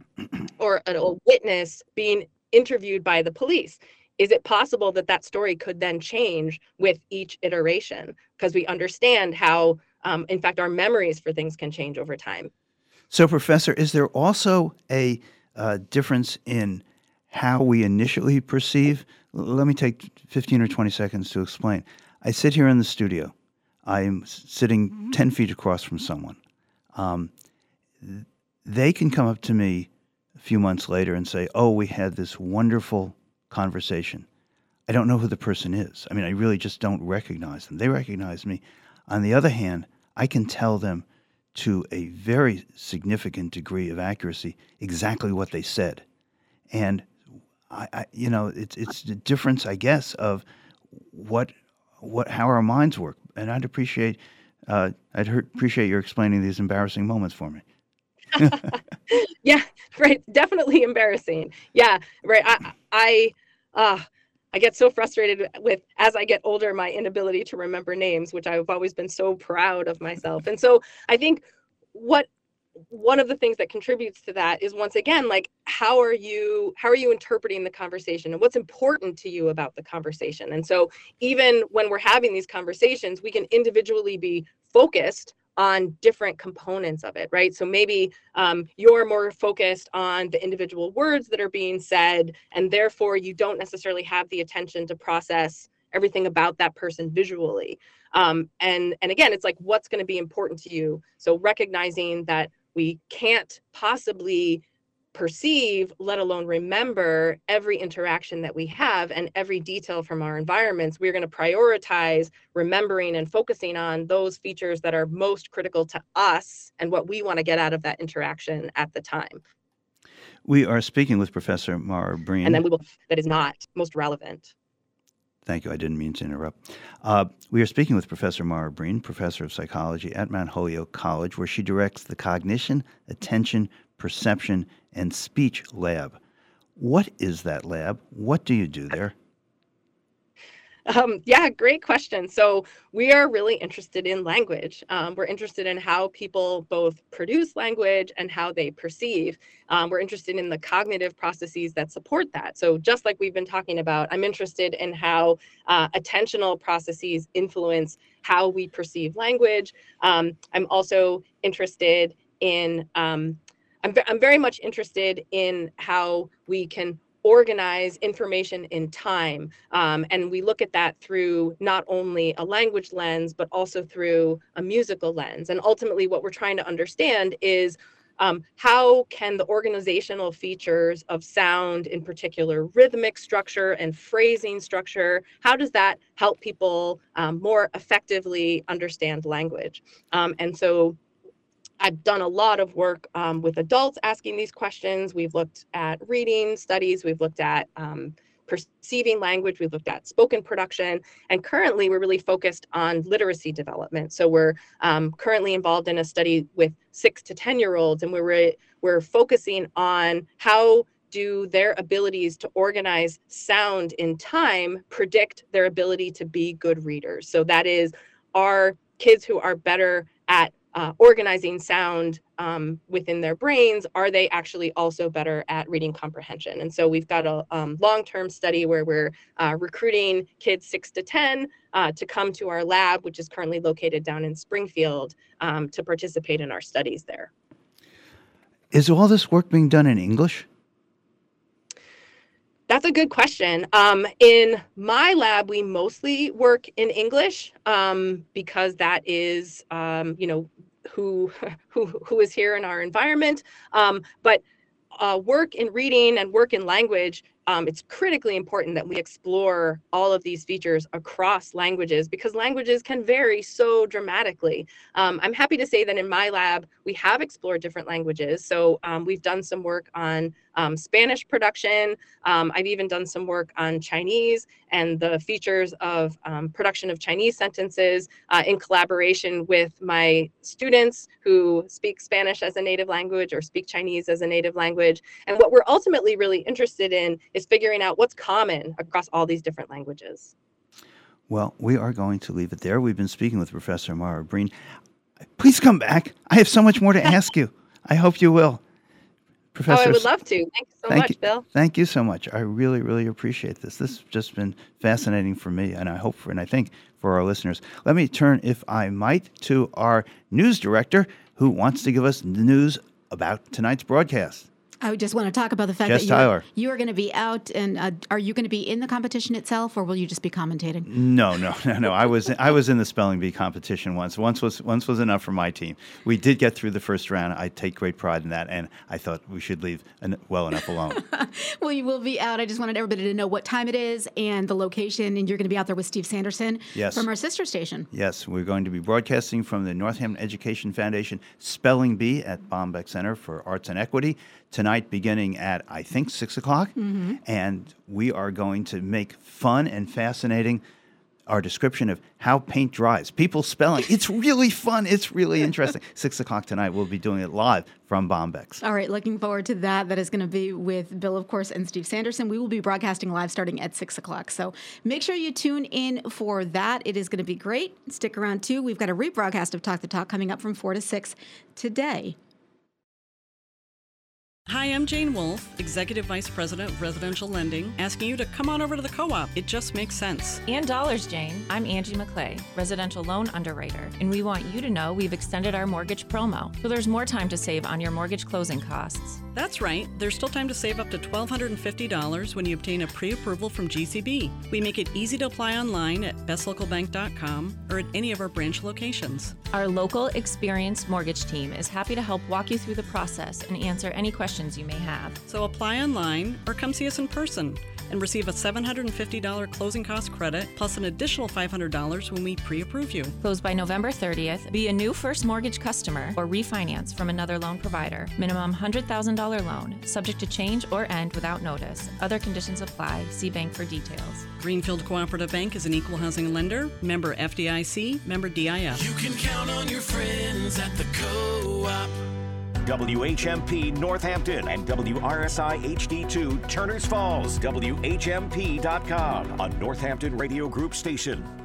witness being interviewed by the police? Is it possible that that story could then change with each iteration? Because we understand how, in fact, our memories for things can change over time. So, Professor, is there also a difference in how we initially perceive? Let me take 15 or 20 seconds to explain. I sit here in the studio. I'm sitting 10 feet across from someone. They can come up to me a few months later and say, oh, we had this wonderful conversation. I don't know who the person is. I mean, I really just don't recognize them. They recognize me. On the other hand, I can tell them to a very significant degree of accuracy exactly what they said. And I you know, it's the difference, I guess, of how our minds work. And I'd appreciate your explaining these embarrassing moments for me. Yeah, right. Definitely embarrassing. Yeah, right. I get so frustrated with, as I get older, my inability to remember names, which I've always been so proud of myself. And so I think one of the things that contributes to that is, once again, like, how are you interpreting the conversation and what's important to you about the conversation? And so even when we're having these conversations, we can individually be focused on different components of it, right? So maybe you're more focused on the individual words that are being said, and therefore you don't necessarily have the attention to process everything about that person visually. And again, it's like, what's going to be important to you? So recognizing that we can't possibly perceive, let alone remember, every interaction that we have and every detail from our environments, we're going to prioritize remembering and focusing on those features that are most critical to us and what we want to get out of that interaction at the time. We are speaking with Professor Mara Breen. And then that is not most relevant. Thank you. I didn't mean to interrupt. We are speaking with Professor Mara Breen, Professor of Psychology at Mount Holyoke College, where she directs the Cognition, Attention, Perception, and Speech Lab. What is that lab? What do you do there? Yeah, great question. So we are really interested in language. We're interested in how people both produce language and how they perceive. We're interested in the cognitive processes that support that. So just like we've been talking about, I'm interested in how attentional processes influence how we perceive language. I'm also interested in I'm very much interested in how we can organize information in time. And we look at that through not only a language lens, but also through a musical lens. And ultimately what we're trying to understand is How can the organizational features of sound, in particular rhythmic structure and phrasing structure, how does that help people more effectively understand language? And so I've done a lot of work with adults asking these questions. We've looked at reading studies, we've looked at perceiving language, we've looked at spoken production, and currently we're really focused on literacy development. So we're currently involved in a study with 6 to 10-year-olds, and we're focusing on how do their abilities to organize sound in time predict their ability to be good readers. So that is, are kids who are better at organizing sound within their brains, are they actually also better at reading comprehension? And so we've got a long-term study where we're recruiting kids 6 to 10 to come to our lab, which is currently located down in Springfield, to participate in our studies there. Is all this work being done in English? That's a good question. In my lab, we mostly work in English because that is, you know, who is here in our environment. But work in reading and work in language, it's critically important that we explore all of these features across languages because languages can vary so dramatically. I'm happy to say that in my lab, we have explored different languages. So we've done some work on Spanish production. I've even done some work on Chinese and the features of production of Chinese sentences in collaboration with my students who speak Spanish as a native language or speak Chinese as a native language. And what we're ultimately really interested in is figuring out what's common across all these different languages. Well, we are going to leave it there. We've been speaking with Professor Mara Breen. Please come back. I have so much more to ask you. I hope you will. Professor, oh, I would love to. Thank you so much, Bill. Thank you so much. I really, really appreciate this. This has just been fascinating for me, and I hope for, and I think for our listeners. Let me turn, if I might, to our news director who wants to give us news about tonight's broadcast. I just want to talk about the fact that you are going to be out, and are you going to be in the competition itself, or will you just be commentating? No. I was in the spelling bee competition once. Once was enough for my team. We did get through the first round. I take great pride in that, and I thought we should leave well enough alone. Well, you will be out. I just wanted everybody to know what time it is and the location, and you're going to be out there with Steve Sanderson from our sister station. Yes, we're going to be broadcasting from the Northampton Education Foundation Spelling Bee at Bombeck Center for Arts and Equity tonight, beginning at, I think, 6 o'clock, and we are going to make fun and fascinating our description of how paint dries. People spelling. It's really fun. It's really interesting. 6 o'clock tonight, we'll be doing it live from Bombeck's. All right, looking forward to that. That is going to be with Bill, of course, and Steve Sanderson. We will be broadcasting live starting at 6 o'clock, so make sure you tune in for that. It is going to be great. Stick around, too. We've got a rebroadcast of Talk the Talk coming up from 4 to 6 today. Hi, I'm Jane Wolfe, Executive Vice President of Residential Lending, asking you to come on over to the co-op. It just makes sense. And dollars, Jane. I'm Angie McClay, Residential Loan Underwriter, and we want you to know we've extended our mortgage promo, so there's more time to save on your mortgage closing costs. That's right. There's still time to save up to $1,250 when you obtain a pre-approval from GCB. We make it easy to apply online at bestlocalbank.com or at any of our branch locations. Our local, experienced mortgage team is happy to help walk you through the process and answer any questions you may have. So apply online or come see us in person and receive a $750 closing cost credit plus an additional $500 when we pre-approve you. Close by November 30th. Be a new first mortgage customer or refinance from another loan provider. Minimum $100,000 loan, subject to change or end without notice. Other conditions apply. See bank for details. Greenfield Cooperative Bank is an equal housing lender. Member FDIC, member DIF. You can count on your friends at the co-op. WHMP Northampton and WRSI HD2 Turners Falls, WHMP.com, a Northampton Radio Group station.